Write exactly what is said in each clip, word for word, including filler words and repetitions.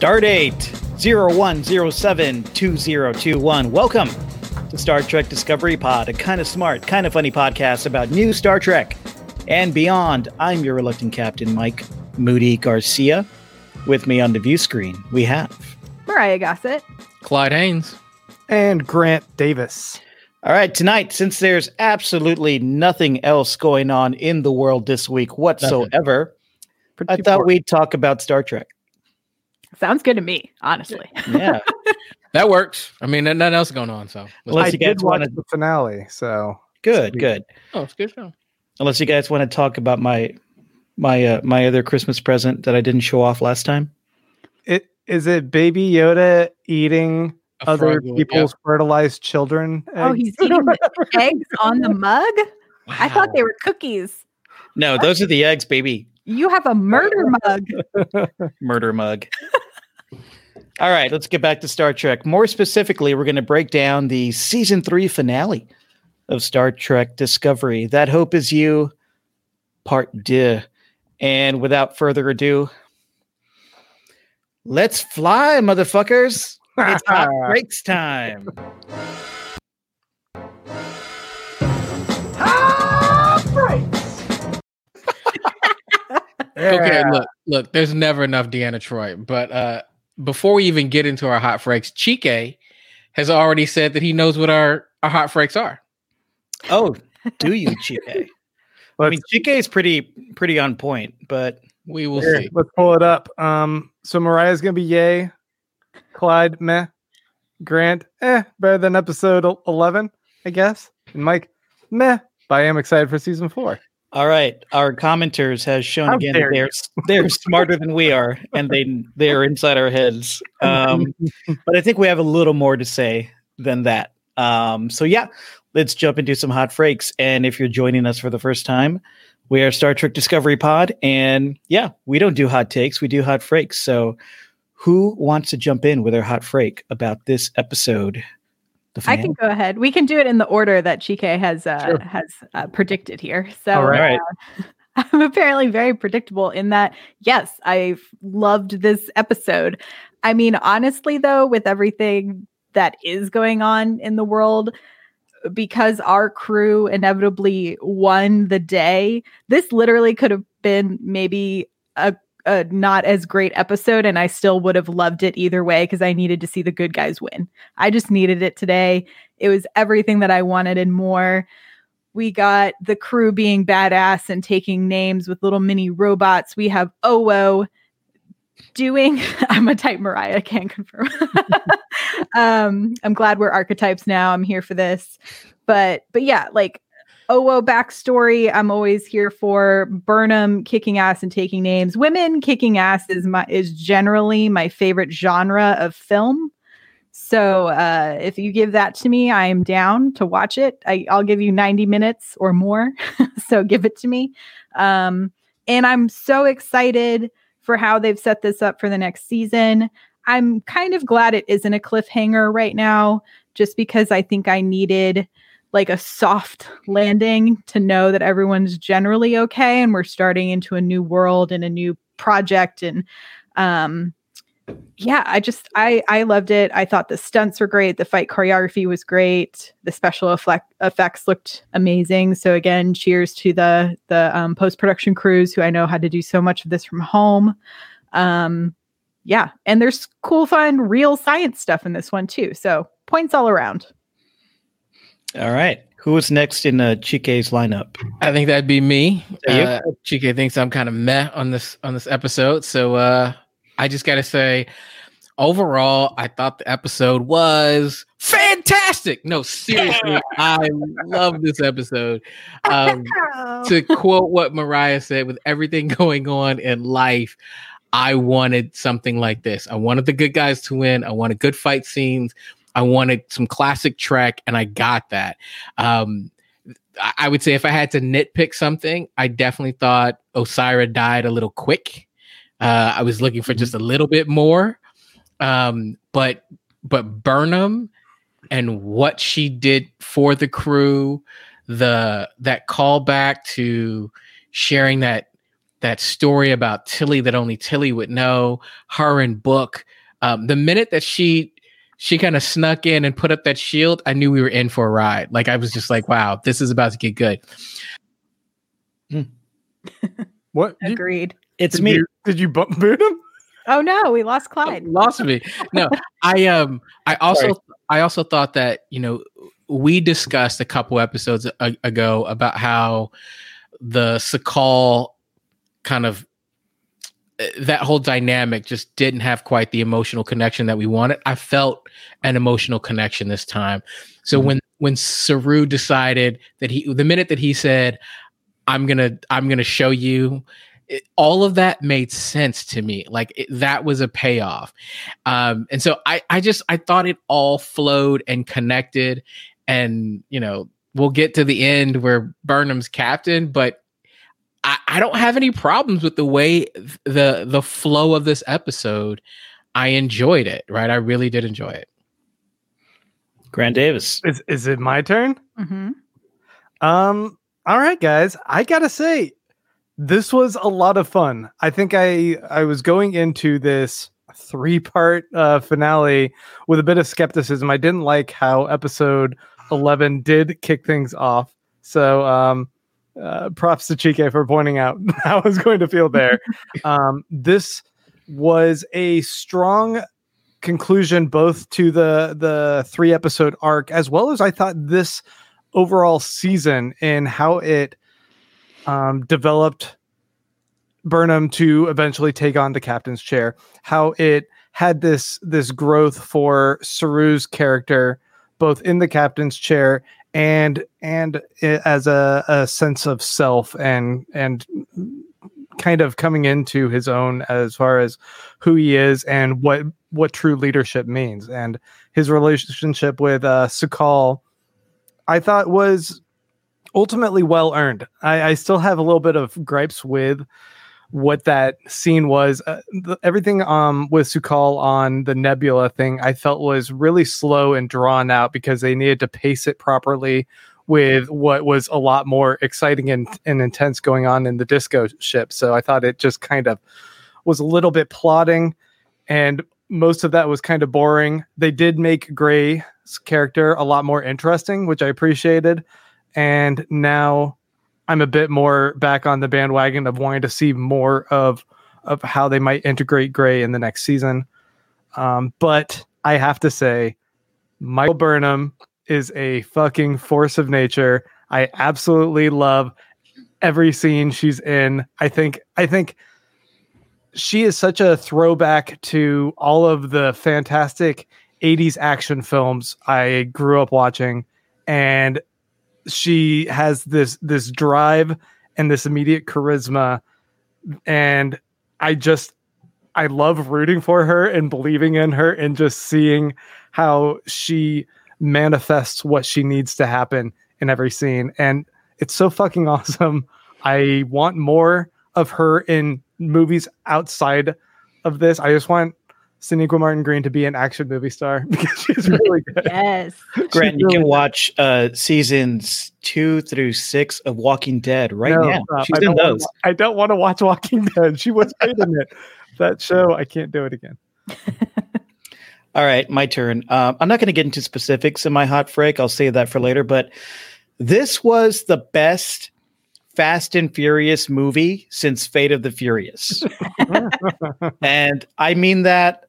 Stardate zero one zero seven two zero two one. Welcome to Star Trek Discovery Pod, a kind of smart, kind of funny podcast about new Star Trek and beyond. I'm your reluctant captain, Mike Moody Garcia. With me on the view screen, we have Mariah Gossett, Clyde Haynes, and Grant Davis. All right, tonight, since there's absolutely nothing else going on in the world this week whatsoever, I thought boring. we'd talk about Star Trek. Sounds good to me, honestly. Yeah, that works. I mean, nothing else going on. So unless I you did guys watch wanna... the finale, so good, good. Oh, it's a good show. Unless you guys want to talk about my my uh, my other Christmas present that I didn't show off last time. It is it Baby Yoda eating A other frog, people's yeah. fertilized children. Eggs. Oh, he's eating the eggs on the mug? Wow. I thought they were cookies. No, what? Those are the eggs, baby. You have a murder mug. Murder mug. All right, let's get back to Star Trek. More specifically, we're going to break down the season three finale of Star Trek Discovery. That Hope Is You, part deux. And without further ado, let's fly, motherfuckers. It's hot breaks time. Hot breaks. Yeah. Okay, look, look. There's never enough Deanna Troy. But uh, before we even get into our hot breaks, Chike has already said that he knows what our, our hot breaks are. Oh, do you, Chike? I mean, Chike is pretty pretty on point, but we will Here, see. Let's pull it up. Um, so Mariah's gonna be yay. Clyde, meh. Grant, eh, better than episode eleven, I guess. And Mike, meh. But I am excited for season four. All right. Our commenters has shown How again that they're, they're smarter than we are, and they, they're inside our heads. Um, but I think we have a little more to say than that. Um, so yeah, let's jump into some hot breaks. And if you're joining us for the first time, we are Star Trek Discovery Pod. And yeah, we don't do hot takes. We do hot breaks. So who wants to jump in with their hot freak about this episode? I can go ahead. We can do it in the order that Chike has uh, sure. has uh, predicted here. So All right. uh, I'm apparently very predictable in that. Yes, I loved this episode. I mean, honestly, though, with everything that is going on in the world, because our crew inevitably won the day, this literally could have been maybe a a not as great episode, and I still would have loved it either way because I needed to see the good guys win. I just needed it today. It was everything that I wanted and more. We got the crew being badass and taking names with little mini robots. We have Owo doing... I'm a type Mariah, I can't confirm. um, I'm glad we're archetypes now. I'm here for this. But, but yeah, like... Owo backstory, I'm always here for. Burnham kicking ass and taking names. Women kicking ass is my is generally my favorite genre of film. So uh, if you give that to me, I am down to watch it. I, I'll give you ninety minutes or more. So give it to me. Um, and I'm so excited for how they've set this up for the next season. I'm kind of glad it isn't a cliffhanger right now, just because I think I needed... like a soft landing to know that everyone's generally okay. And we're starting into a new world and a new project. And, um, yeah, I just, I, I loved it. I thought the stunts were great. The fight choreography was great. The special effect effects looked amazing. So again, cheers to the, the, um, post-production crews who I know had to do so much of this from home. Um, yeah. And there's cool, fun, real science stuff in this one too. So points all around. All right. Who is next in uh, Chike's lineup? I think that'd be me. Uh, Chike thinks I'm kind of meh on this on this episode. So uh, I just got to say, overall, I thought the episode was fantastic. No, seriously, I love this episode. Um, to quote what Mariah said, with everything going on in life, I wanted something like this. I wanted the good guys to win. I wanted good fight scenes. I wanted some classic Trek, and I got that. Um, I would say if I had to nitpick something, I definitely thought Osyraa died a little quick. Uh, I was looking for just a little bit more. Um, but but Burnham and what she did for the crew, the that callback to sharing that that story about Tilly that only Tilly would know, her and Book. Um, the minute that she she kind of snuck in and put up that shield, I knew we were in for a ride. Like, I was just like, wow, this is about to get good. Mm. What? Agreed. You, it's did me. You, did you bump Burnham? Oh no, we lost Clyde. Oh, lost me. No, I um, I also, Sorry. I also thought that, you know, we discussed a couple episodes a- ago about how the Su'Kal kind of that whole dynamic just didn't have quite the emotional connection that we wanted. I felt an emotional connection this time. So mm-hmm. when when Saru decided that he, the minute that he said, "I'm gonna, I'm gonna show you," it, all of that made sense to me. Like it, that was a payoff, um, and so I, I just, I thought it all flowed and connected. And you know, we'll get to the end where Burnham's captain, but I, I don't have any problems with the way th- the the flow of this episode. I enjoyed it, right? I really did enjoy it. Grant Davis, is is it my turn? Mm-hmm. Um. All right, guys. I gotta say, this was a lot of fun. I think I I was going into this three part uh, finale with a bit of skepticism. I didn't like how episode eleven did kick things off. So. Um, Uh, props to Chike for pointing out how I was going to feel there. Um, this was a strong conclusion, both to the the three episode arc, as well as I thought this overall season and how it um, developed Burnham to eventually take on the captain's chair. How it had this this growth for Saru's character, both in the captain's chair. And and as a, a sense of self and and kind of coming into his own as far as who he is and what what true leadership means, and his relationship with uh, Su'Kal, I thought was ultimately well earned. I, I still have a little bit of gripes with what that scene was. Uh, the, everything um with Su'Kal on the Nebula thing, I felt was really slow and drawn out because they needed to pace it properly with what was a lot more exciting and, and intense going on in the disco ship. So I thought it just kind of was a little bit plodding, and most of that was kind of boring. They did make Grey's character a lot more interesting, which I appreciated. And now I'm a bit more back on the bandwagon of wanting to see more of of how they might integrate Grey in the next season. Um, but I have to say, Michael Burnham is a fucking force of nature. I absolutely love every scene she's in. I think I think she is such a throwback to all of the fantastic eighties action films I grew up watching, and she has this this drive and this immediate charisma, and I just I love rooting for her and believing in her and just seeing how she manifests what she needs to happen in every scene, and it's so fucking awesome. I want more of her in movies outside of this. I just want Sinequa Martin-Green to be an action movie star because she's really good. Yes. Grant, you really can watch uh, seasons two through six of Walking Dead right no, now. Uh, she's I in those. Wa- I don't want to watch Walking Dead. She was great in it. That show, I can't do it again. All right, my turn. Um, I'm not going to get into specifics in my hot freak. I'll save that for later. But this was the best Fast and Furious movie since Fate of the Furious. And I mean that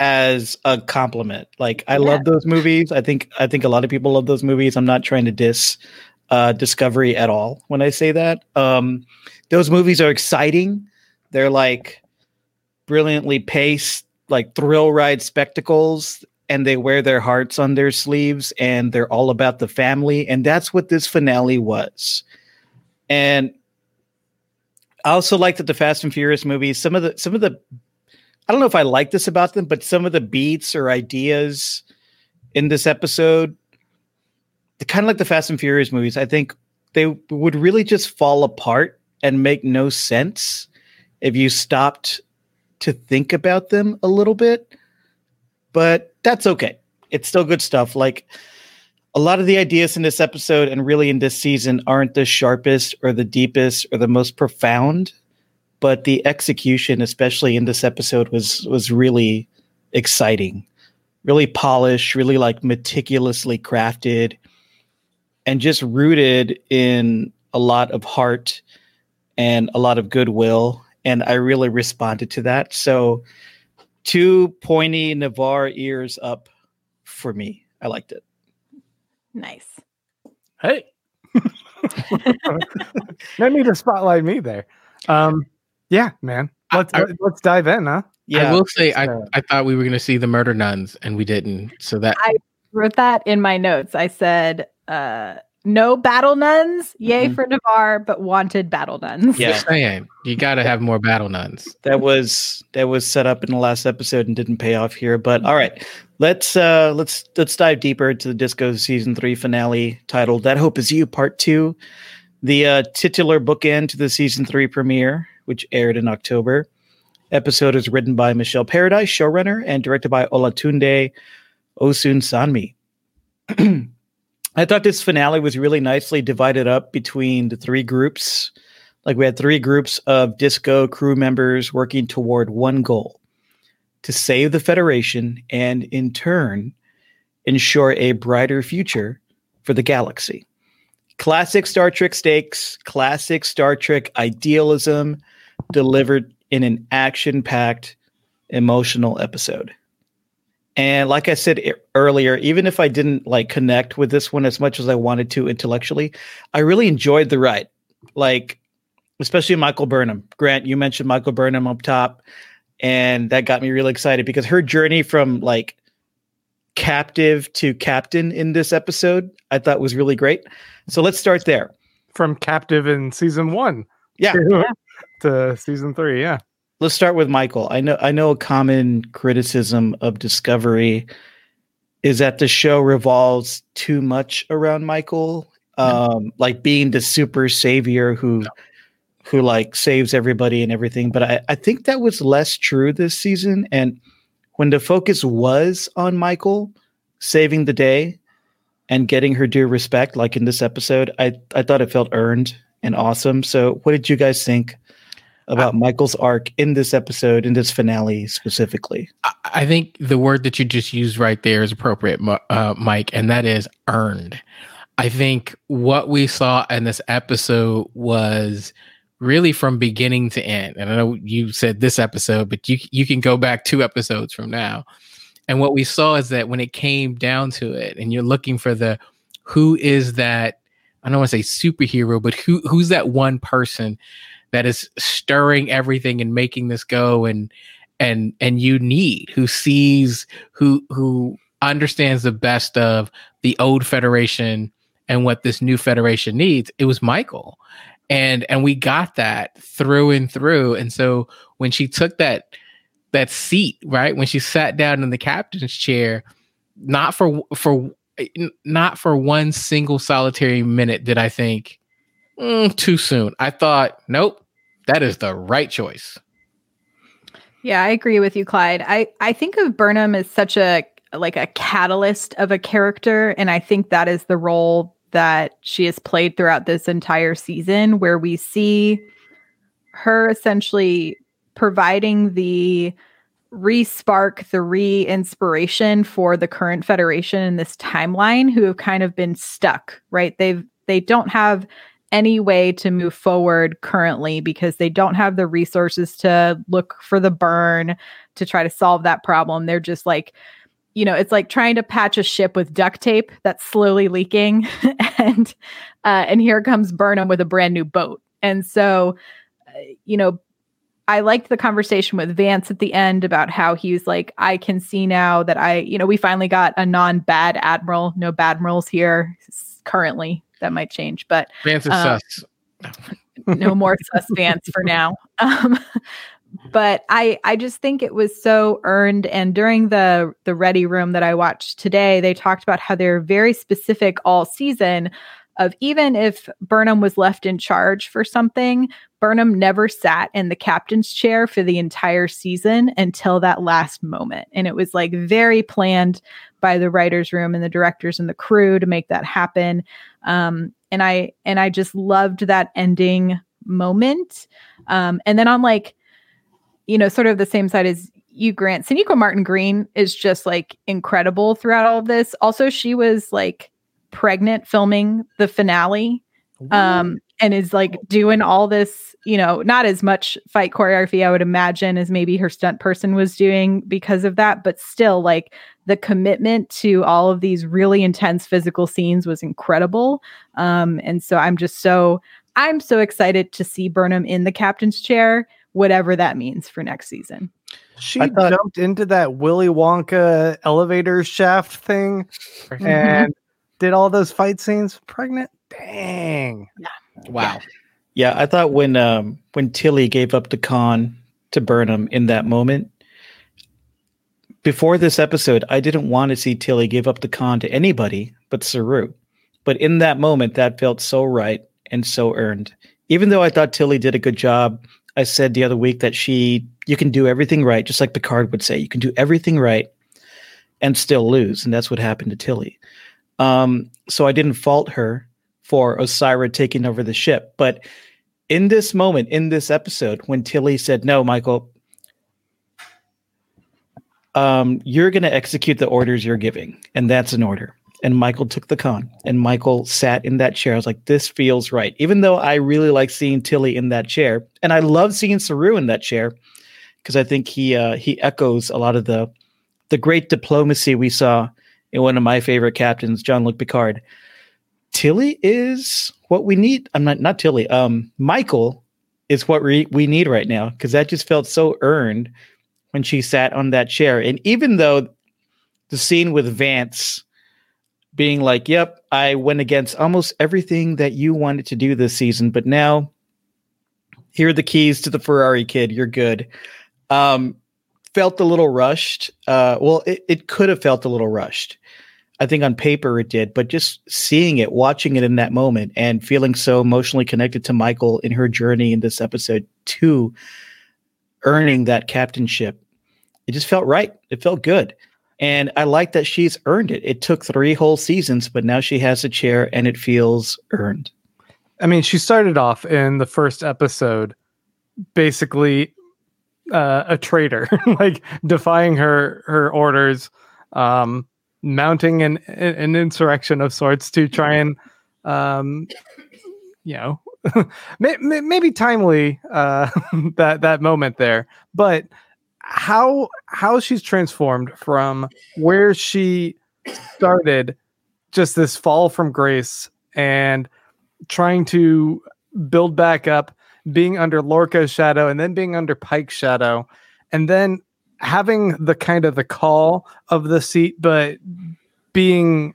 as a compliment. Like, I yeah. love those movies. I think I think a lot of people love those movies. I'm not trying to diss uh, Discovery at all when I say that. Um, those movies are exciting. They're like brilliantly paced, like thrill ride spectacles, and they wear their hearts on their sleeves, and they're all about the family. And that's what this finale was. And I also like that the Fast and Furious movies, some of the some of the I don't know if I like this about them, but some of the beats or ideas in this episode, they're kind of like the Fast and Furious movies. I think they would really just fall apart and make no sense if you stopped to think about them a little bit. But that's okay. It's still good stuff. Like, a lot of the ideas in this episode and really in this season aren't the sharpest or the deepest or the most profound, but the execution, especially in this episode, was was really exciting, really polished, really like meticulously crafted, and just rooted in a lot of heart and a lot of goodwill. And I really responded to that. So two pointy Navarre ears up for me. I liked it. Nice. Hey. No need to spotlight me there. Um, yeah, man. Let's I, let's dive in, huh? Yeah. I will say I, I thought we were going to see the murder nuns and we didn't. So that I wrote that in my notes. I said uh, no battle nuns, yay mm-hmm. for Navarre, but wanted battle nuns. Yeah, saying you got to have more battle nuns. That was that was set up in the last episode and didn't pay off here. But all right, let's uh, let's let's dive deeper into the Disco season three finale titled "That Hope Is You" part two. The uh, titular bookend to the season three premiere, which aired in October. Episode is written by Michelle Paradise, showrunner, and directed by Olatunde Osunsanmi. I thought this finale was really nicely divided up between the three groups. Like we had three groups of Disco crew members working toward one goal, to save the Federation and in turn ensure a brighter future for the galaxy. Classic Star Trek stakes, classic Star Trek idealism delivered in an action-packed, emotional episode. And like I said earlier, even if I didn't like connect with this one as much as I wanted to intellectually, I really enjoyed the ride. Like, especially Michael Burnham. Grant, you mentioned Michael Burnham up top, and that got me really excited because her journey from like captive to captain in this episode, I thought was really great. So let's start there. From captive in season one, yeah, to, to season three, yeah. Let's start with Michael. I know, I know. A common criticism of Discovery is that the show revolves too much around Michael, um, like being the super savior who, who like saves everybody and everything. But I, I think that was less true this season. And when the focus was on Michael saving the day and getting her due respect, like in this episode, I, I thought it felt earned and awesome. So what did you guys think about I, Michael's arc in this episode, in this finale specifically? I, I think the word that you just used right there is appropriate, uh, Mike, and that is earned. I think what we saw in this episode was really from beginning to end. And I know you said this episode, but you you can go back two episodes from now. And what we saw is that when it came down to it, and you're looking for the who is that, I don't want to say superhero, but who who's that one person that is stirring everything and making this go, and and and you need, who sees, who who understands the best of the old Federation and what this new Federation needs. It was Michael. And and we got that through and through. And so when she took that that seat, right, when she sat down in the captain's chair, not for for not for one single solitary minute did I think mm, too soon. I thought, nope, that is the right choice. Yeah, I agree with you, Clyde. I, I think of Burnham as such a like a catalyst of a character, and I think that is the role that she has played throughout this entire season, where we see her essentially providing the re-spark, the re-inspiration for the current Federation in this timeline, who have kind of been stuck, right? They've, they don't have any way to move forward currently because they don't have the resources to look for the burn to try to solve that problem. They're just like, you know, it's like trying to patch a ship with duct tape that's slowly leaking. and uh, and here comes Burnham with a brand new boat. And so, uh, you know, I liked the conversation with Vance at the end about how he was like, I can see now that I, you know, we finally got a non-bad admiral. No badmirals here currently. That might change. But Vance is um, sus. No more sus Vance for now. Um But I, I just think it was so earned. And during the the Ready Room that I watched today, they talked about how they're very specific all season of even if Burnham was left in charge for something, Burnham never sat in the captain's chair for the entire season until that last moment. And it was like very planned by the writer's room and the directors and the crew to make that happen. Um, and I and I just loved that ending moment. Um, and then on like, you know, sort of the same side as you, Grant, Sinequa Martin-Green is just like incredible throughout all of this. Also, she was like pregnant filming the finale, um, and is like doing all this, you know, not as much fight choreography, I would imagine, as maybe her stunt person was doing because of that, but still like the commitment to all of these really intense physical scenes was incredible. Um, and so I'm just so, I'm so excited to see Burnham in the captain's chair, whatever that means for next season. She thought, jumped into that Willy Wonka elevator shaft thing and did all those fight scenes pregnant. Dang. Yeah. Wow. Yeah, I thought when um, when Tilly gave up the con to Burnham in that moment, before this episode, I didn't want to see Tilly give up the con to anybody but Saru. But in that moment, that felt so right and so earned. Even though I thought Tilly did a good job, I said the other week that she, you can do everything right, just like Picard would say, you can do everything right and still lose. And that's what happened to Tilly. Um, so I didn't fault her for Osyraa taking over the ship. But in this moment, in this episode, when Tilly said, no, Michael, um, you're going to execute the orders you're giving. And that's an order. And Michael took the con. And Michael sat in that chair. I was like, this feels right. Even though I really like seeing Tilly in that chair. And I love seeing Saru in that chair. Because I think he uh, he echoes a lot of the, the great diplomacy we saw in one of my favorite captains, Jean-Luc Picard. Tilly is what we need. I'm not not Tilly. Um, Michael is what we we need right now, because that just felt so earned when she sat on that chair. And even though the scene with Vance being like, "Yep, I went against almost everything that you wanted to do this season, but now here are the keys to the Ferrari, kid. You're good." Um, felt a little rushed. Uh, well, it, it could have felt a little rushed. I think on paper it did, but just seeing it, watching it in that moment and feeling so emotionally connected to Michael in her journey in this episode to earning that captainship, it just felt right. It felt good. And I like that she's earned it. It took three whole seasons, but now she has a chair and it feels earned. I mean, she started off in the first episode basically uh, a traitor, like defying her, her orders, um, mounting an an insurrection of sorts to try and, um, you know, maybe may timely uh, that that moment there. But how how she's transformed from where she started, just this fall from grace, and trying to build back up, being under Lorca's shadow, and then being under Pike's shadow, and then having the kind of the call of the seat, but being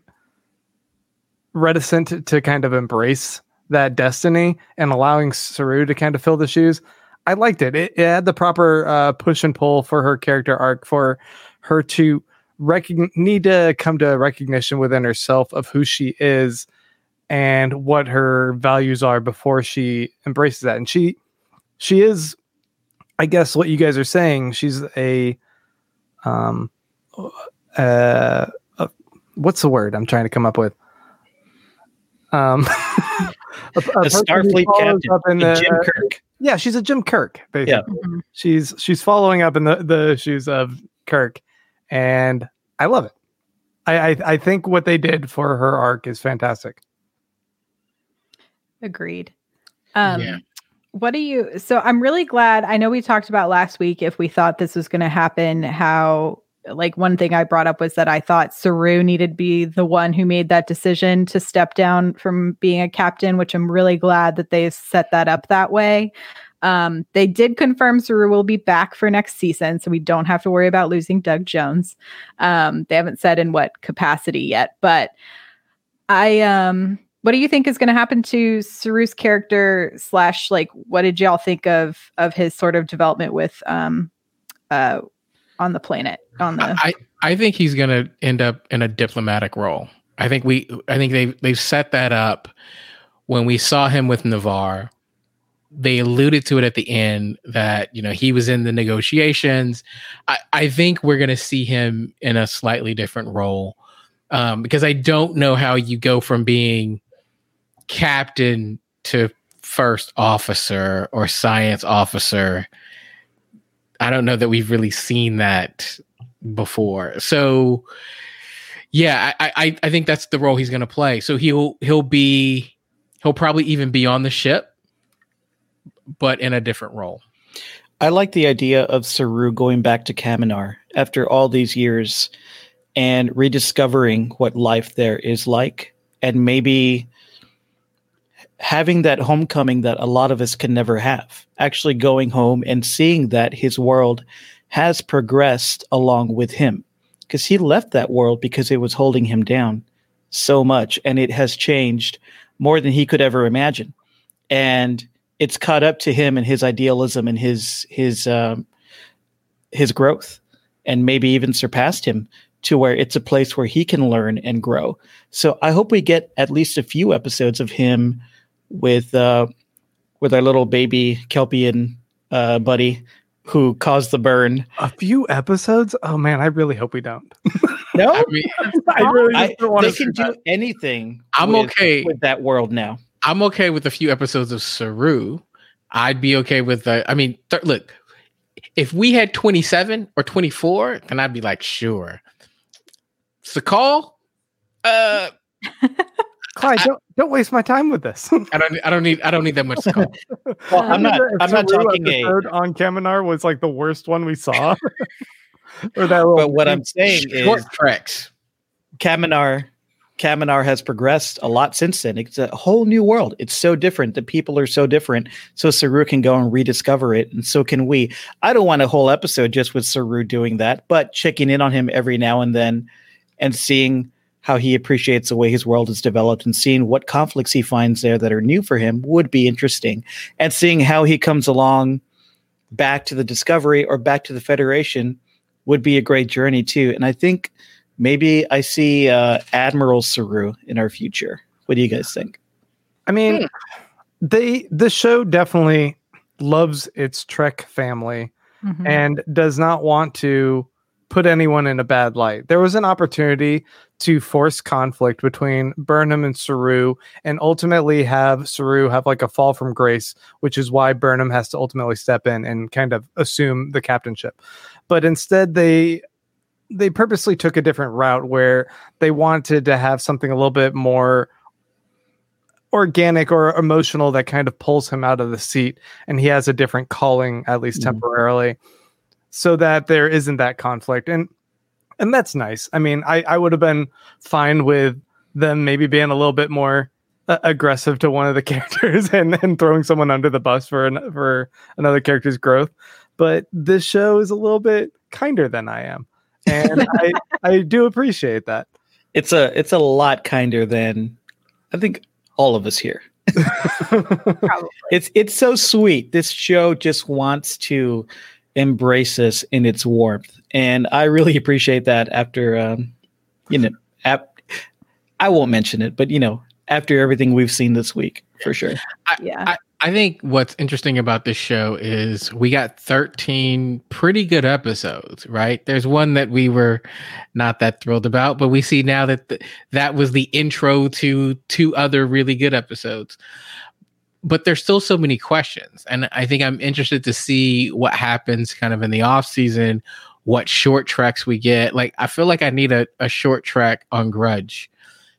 reticent to kind of embrace that destiny and allowing Saru to kind of fill the shoes. I liked it. It, it had the proper uh, push and pull for her character arc, for her to rec- need to come to recognition within herself of who she is and what her values are before she embraces that. And she, she is, I guess what you guys are saying, she's a, um, uh, a, what's the word I'm trying to come up with? Um, a, a, a Starfleet captain, up in the, Jim Kirk. Uh, yeah, she's a Jim Kirk, basically. Yeah. She's she's following up in the, the shoes of Kirk, and I love it. I, I I think what they did for her arc is fantastic. Agreed. Um, yeah. What do you, so I'm really glad, I know we talked about last week if we thought this was going to happen, how, like one thing I brought up was that I thought Saru needed to be the one who made that decision to step down from being a captain, which I'm really glad that they set that up that way. Um, they did confirm Saru will be back for next season, so we don't have to worry about losing Doug Jones. Um, they haven't said in what capacity yet, but I, um, what do you think is going to happen to Saru's character slash, like, what did y'all think of, of his sort of development with, um, uh, on the planet, on the, I, I think he's going to end up in a diplomatic role. I think we, I think they've, they've set that up when we saw him with Navarre. They alluded to it at the end that, you know, he was in the negotiations. I, I think we're going to see him in a slightly different role. Um, because I don't know how you go from being captain to first officer or science officer, I don't know that we've really seen that before. So yeah, I I, I think that's the role he's going to play. So he'll he'll be he'll probably even be on the ship, but in a different role. I like the idea of Saru going back to Kaminar after all these years and rediscovering what life there is like, and maybe having that homecoming that a lot of us can never have. Actually going home and seeing that his world has progressed along with him, because he left that world because it was holding him down so much, and it has changed more than he could ever imagine. And it's caught up to him and his idealism and his his um, his growth, and maybe even surpassed him to where it's a place where he can learn and grow. So I hope we get at least a few episodes of him with uh, with our little baby Kelpian uh, buddy who caused the burn. A few episodes? Oh man, I really hope we don't. No, I mean, I really I, don't want they to can do that. Anything. I'm with, okay with that world now. I'm okay with a few episodes of Saru. I'd be okay with the, I mean, th- look, if we had twenty-seven or twenty-four, then I'd be like, sure. Su'Kal, uh, Clyde, I, don't don't waste my time with this. I don't, I don't need, I don't need that much Su'Kal. Well, I'm not, I'm Saru not talking a on Kaminar was like the worst one we saw. Or that. But what I'm saying short is short tracks. Kaminar. Kaminar has progressed a lot since then. It's a whole new world. It's so different. The people are so different. So Saru can go and rediscover it, and so can we. I don't want a whole episode just with Saru doing that, but checking in on him every now and then and seeing how he appreciates the way his world is developed, and seeing what conflicts he finds there that are new for him would be interesting. And seeing how he comes along back to the Discovery or back to the Federation would be a great journey too. And I think maybe I see uh, Admiral Saru in our future. What do you guys think? I mean, they the show definitely loves its Trek family, mm-hmm. and does not want to put anyone in a bad light. There was an opportunity to force conflict between Burnham and Saru, and ultimately have Saru have like a fall from grace, which is why Burnham has to ultimately step in and kind of assume the captainship. But instead, they... they purposely took a different route where they wanted to have something a little bit more organic or emotional that kind of pulls him out of the seat. And he has a different calling, at least mm-hmm. temporarily, so that there isn't that conflict. And, and that's nice. I mean, I, I would have been fine with them maybe being a little bit more uh, aggressive to one of the characters and and throwing someone under the bus for an, for another character's growth. But this show is a little bit kinder than I am. And I, I do appreciate that. It's a it's a lot kinder than I think all of us here. it's it's so sweet. This show just wants to embrace us in its warmth, and I really appreciate that. After um, you know, ap- I won't mention it, but you know, after everything we've seen this week, for sure. I, yeah, I, I think what's interesting about this show is we got thirteen pretty good episodes, right? There's one that we were not that thrilled about, but we see now that th- that was the intro to two other really good episodes. But there's still so many questions. And I think I'm interested to see what happens kind of in the off season, what short tracks we get. Like, I feel like I need a, a short track on Grudge.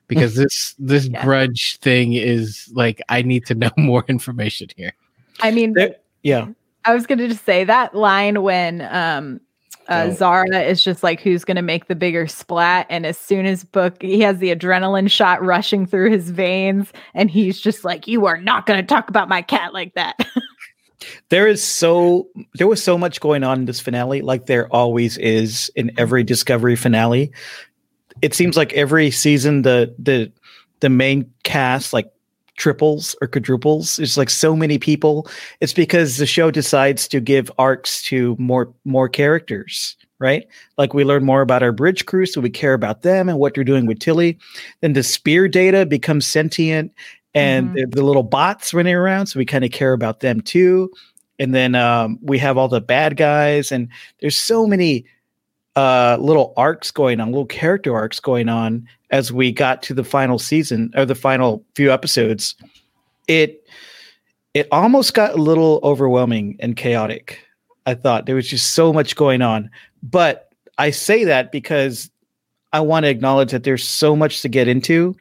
Because this this yeah. Grudge thing is like, I need to know more information here. I mean, there, yeah, I was going to just say that line when um, uh, oh. Zara is just like, who's going to make the bigger splat? And as soon as Book, he has the adrenaline shot rushing through his veins. And he's just like, you are not going to talk about my cat like that. There is so there was so much going on in this finale, like there always is in every Discovery finale. It seems like every season the the the main cast like triples or quadruples. It's like so many people. It's because the show decides to give arcs to more more characters, right? Like we learn more about our bridge crew, so we care about them and what they're doing with Tilly. Then the spear data becomes sentient, and mm-hmm. the, the little bots running around, so we kind of care about them too. And then um, we have all the bad guys, and there's so many Uh, little arcs going on, little character arcs going on as we got to the final season or the final few episodes. It it almost got a little overwhelming and chaotic. I thought there was just so much going on, but I say that because I want to acknowledge that there's so much to get into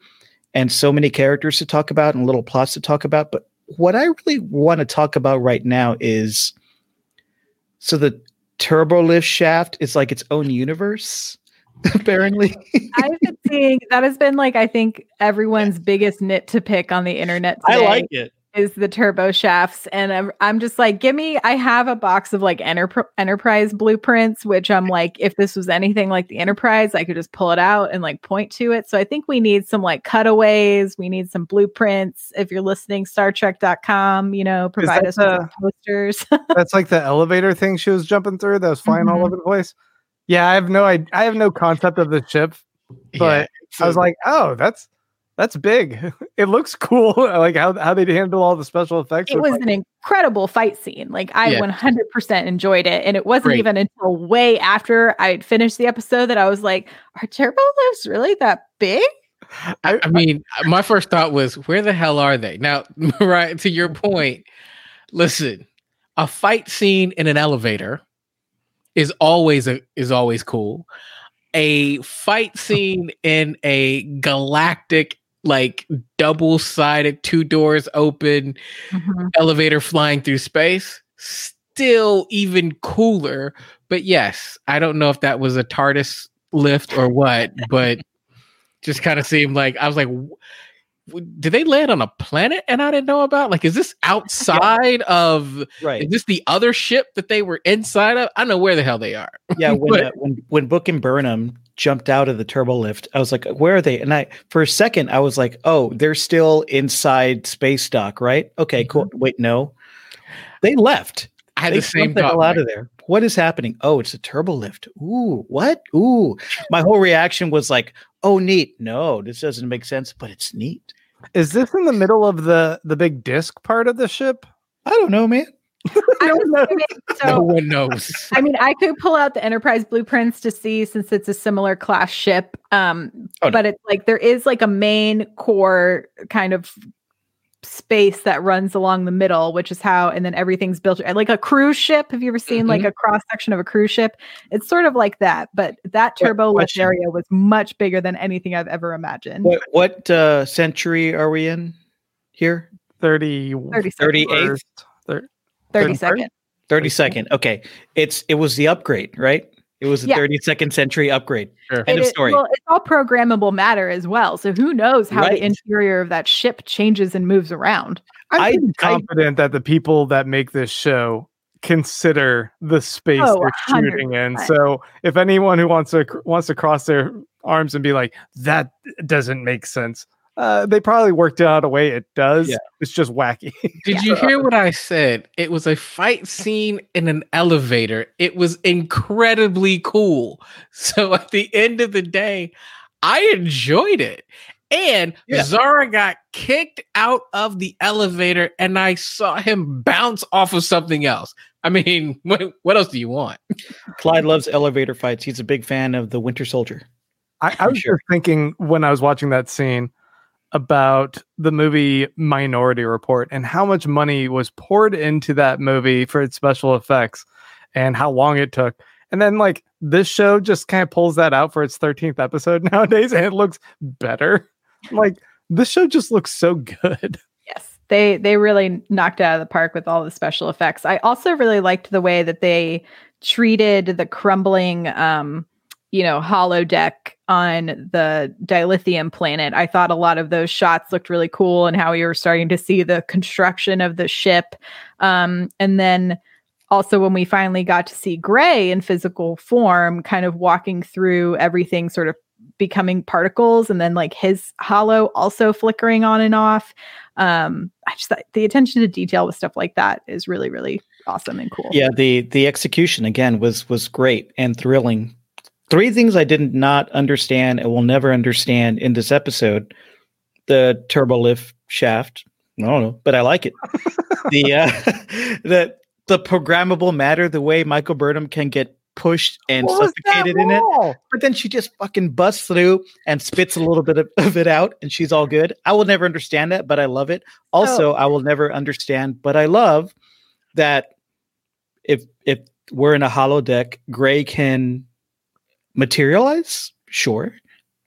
and so many characters to talk about and little plots to talk about. But what I really want to talk about right now is, so the turbolift shaft is like its own universe, apparently. I've been seeing that has been like, I think everyone's biggest nit to pick on the internet today. I like it. Is the turbo shafts. And I'm, I'm just like, give me, I have a box of like enter, Enterprise blueprints, which I'm like, if this was anything like the Enterprise, I could just pull it out and like point to it. So I think we need some like cutaways. We need some blueprints. If you're listening, Star Trek dot com, you know, provide us the, with posters. That's like the elevator thing she was jumping through that was flying mm-hmm. all over the place. Yeah. I have no, I, I have no concept of the ship, but yeah, I was like, oh, that's, That's big. It looks cool. Like how, how they handle all the special effects. It was like an incredible fight scene. Like I yeah. one hundred percent enjoyed it. And it wasn't Great. even until way after I had finished the episode that I was like, are turbo lifts really that big? I, I mean, my first thought was, where the hell are they? Now, Mariah, to your point, listen, a fight scene in an elevator is always a, is always cool. A fight scene in a galactic like double-sided, two doors open, mm-hmm. elevator flying through space, still even cooler. But yes, I don't know if that was a TARDIS lift or what, but just kind of seemed like, I was like, w- did they land on a planet and I didn't know about? Like, is this outside yeah. of, right. is this the other ship that they were inside of? I don't know where the hell they are. Yeah, when but, uh, when, when Book and Burnham jumped out of the turbolift, I was like, where are they? And I, for a second, I was like, oh, they're still inside space dock, right? Okay, cool. Wait, no. They left. I had they the same thought. Right? Out of there. What is happening? Oh, it's a turbolift. Ooh, what? Ooh. My whole reaction was like, oh, neat. No, this doesn't make sense, but it's neat. Is this in the middle of the, the big disc part of the ship? I don't know, man. I don't know. So, no one knows. I mean, I could pull out the Enterprise blueprints to see, since it's a similar class ship. Um, oh, no. But it's like there is like a main core kind of space that runs along the middle, which is how, and then everything's built like a cruise ship. Have you ever seen mm-hmm. like a cross section of a cruise ship? It's sort of like that, but that turbo lift area was much bigger than anything I've ever imagined. What, what uh, century are we in here? thirty, thirty-eight, thirty-second, thirty-second. Okay, it's it was the upgrade, right? It was a yeah. thirty-second century upgrade. Sure. End of story. It, well, it's all programmable matter as well. So who knows how right. the interior of that ship changes and moves around. I'm I, confident I, that the people that make this show consider the space oh, they're shooting in. So if anyone who wants to wants to cross their arms and be like, that doesn't make sense, uh, they probably worked out a way it does. Yeah. It's just wacky. Did yeah. you hear what I said? It was a fight scene in an elevator. It was incredibly cool. So at the end of the day, I enjoyed it. And yeah. Zara got kicked out of the elevator and I saw him bounce off of something else. I mean, what, what else do you want? Clyde loves elevator fights. He's a big fan of The Winter Soldier. I, I was sure. just thinking when I was watching that scene about the movie Minority Report and how much money was poured into that movie for its special effects and how long it took. And then like this show just kind of pulls that out for its thirteenth episode nowadays and it looks better. Like this show just looks so good. Yes, they they really knocked it out of the park with all the special effects. I also really liked the way that they treated the crumbling um you know, holodeck on the dilithium planet. I thought a lot of those shots looked really cool and how you were starting to see the construction of the ship. Um, and then also when we finally got to see Grey in physical form, kind of walking through everything, sort of becoming particles, and then like his holo also flickering on and off. Um, I just thought the attention to detail with stuff like that is really, really awesome and cool. Yeah. The, the execution again was, was great and thrilling. Three things I did not understand and will never understand in this episode: the turbolift shaft. I don't know, but I like it. the uh, the the programmable matter, the way Michael Burnham can get pushed and what suffocated in it. But then she just fucking busts through and spits a little bit of, of it out, and she's all good. I will never understand that, but I love it. Also, oh. I will never understand, but I love that if if we're in a holodeck, Grey can materialize. Sure.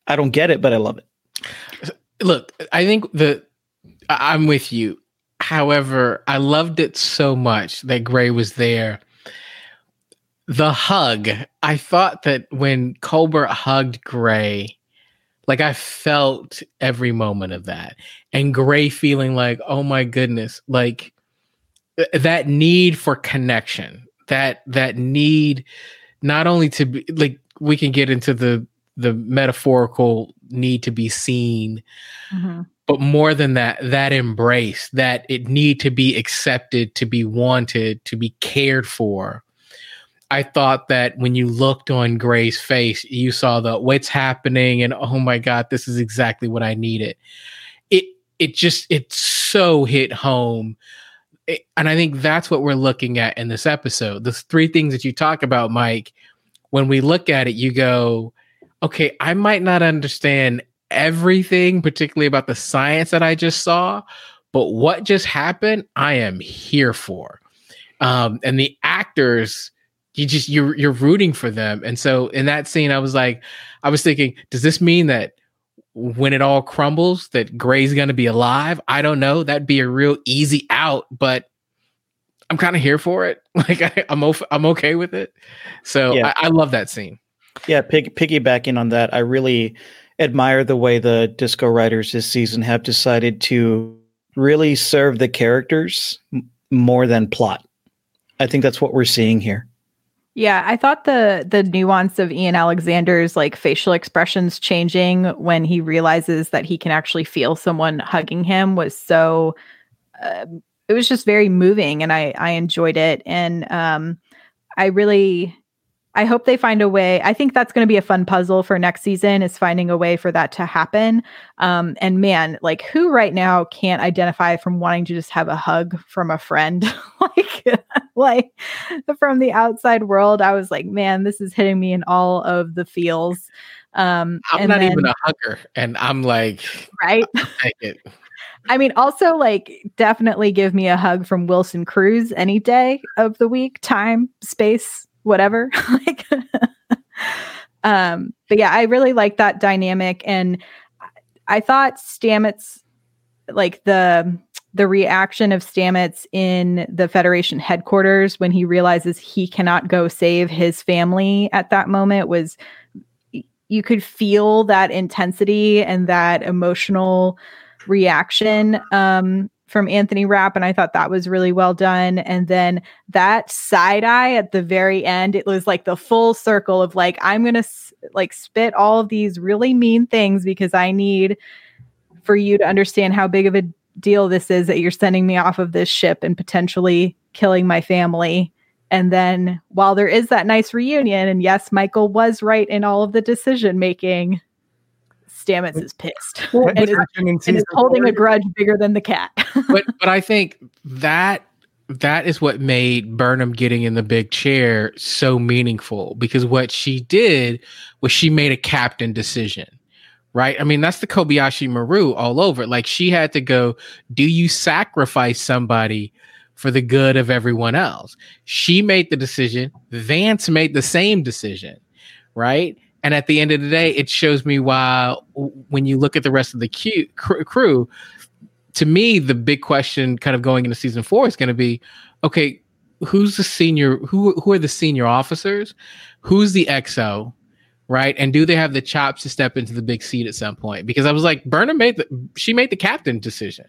I don't get it, but I love it. Look, I think the I'm with you. However, I loved it so much that Grey was there. The hug. I thought that when Colbert hugged Grey, like I felt every moment of that. And Grey feeling like, oh my goodness, like th- that need for connection, that that need not only to be like, we can get into the the metaphorical need to be seen. Mm-hmm. But more than that, that embrace, that it need to be accepted, to be wanted, to be cared for. I thought that when you looked on Gray's face, you saw the what's happening and oh my God, this is exactly what I needed. It it just, it so hit home. It, and I think that's what we're looking at in this episode. The three things that you talk about, Mike, when we look at it, you go, okay, I might not understand everything, particularly about the science that I just saw, but what just happened, I am here for. Um, and the actors, you just you're you're rooting for them. And so in that scene, I was like, I was thinking, does this mean that when it all crumbles, that Grey's gonna be alive? I don't know. That'd be a real easy out, but I'm kind of here for it. Like I, I'm o- I'm okay with it. So yeah. I, I love that scene. Yeah, pig- piggybacking on that, I really admire the way the disco writers this season have decided to really serve the characters m- more than plot. I think that's what we're seeing here. Yeah, I thought the the nuance of Ian Alexander's like facial expressions changing when he realizes that he can actually feel someone hugging him was so uh, it was just very moving, and I I enjoyed it, and um I really. I hope they find a way. I think that's going to be a fun puzzle for next season, is finding a way for that to happen. Um, and man, like who right now can't identify from wanting to just have a hug from a friend? like, like from the outside world, I was like, man, this is hitting me in all of the feels. Um, I'm not then, even a hugger. And I'm like, right. I'll take it. I mean, also like definitely give me a hug from Wilson Cruz any day of the week, time, space, whatever. like, um, but yeah, I really like that dynamic. And I thought Stamets, like the, the reaction of Stamets in the Federation headquarters, when he realizes he cannot go save his family at that moment, was, you could feel that intensity and that emotional reaction, um, from Anthony Rapp. And I thought that was really well done. And then that side eye at the very end, it was like the full circle of like, I'm going to s- like spit all of these really mean things because I need for you to understand how big of a deal this is that you're sending me off of this ship and potentially killing my family. And then while there is that nice reunion, and yes, Michael was right in all of the decision making, Stamets is pissed well, and, is, and is holding a grudge bigger than the cat. but but I think that that is what made Burnham getting in the big chair so meaningful, because what she did was she made a captain decision, right? I mean, that's the Kobayashi Maru all over. Like she had to go, do you sacrifice somebody for the good of everyone else? She made the decision. Vance made the same decision, right? And at the end of the day, it shows me why when you look at the rest of the crew, to me, the big question kind of going into season four is going to be, okay, who's the senior, who who are the senior officers? Who's the X O, right? And do they have the chops to step into the big seat at some point? Because I was like, Burnham made the, she made the captain decision,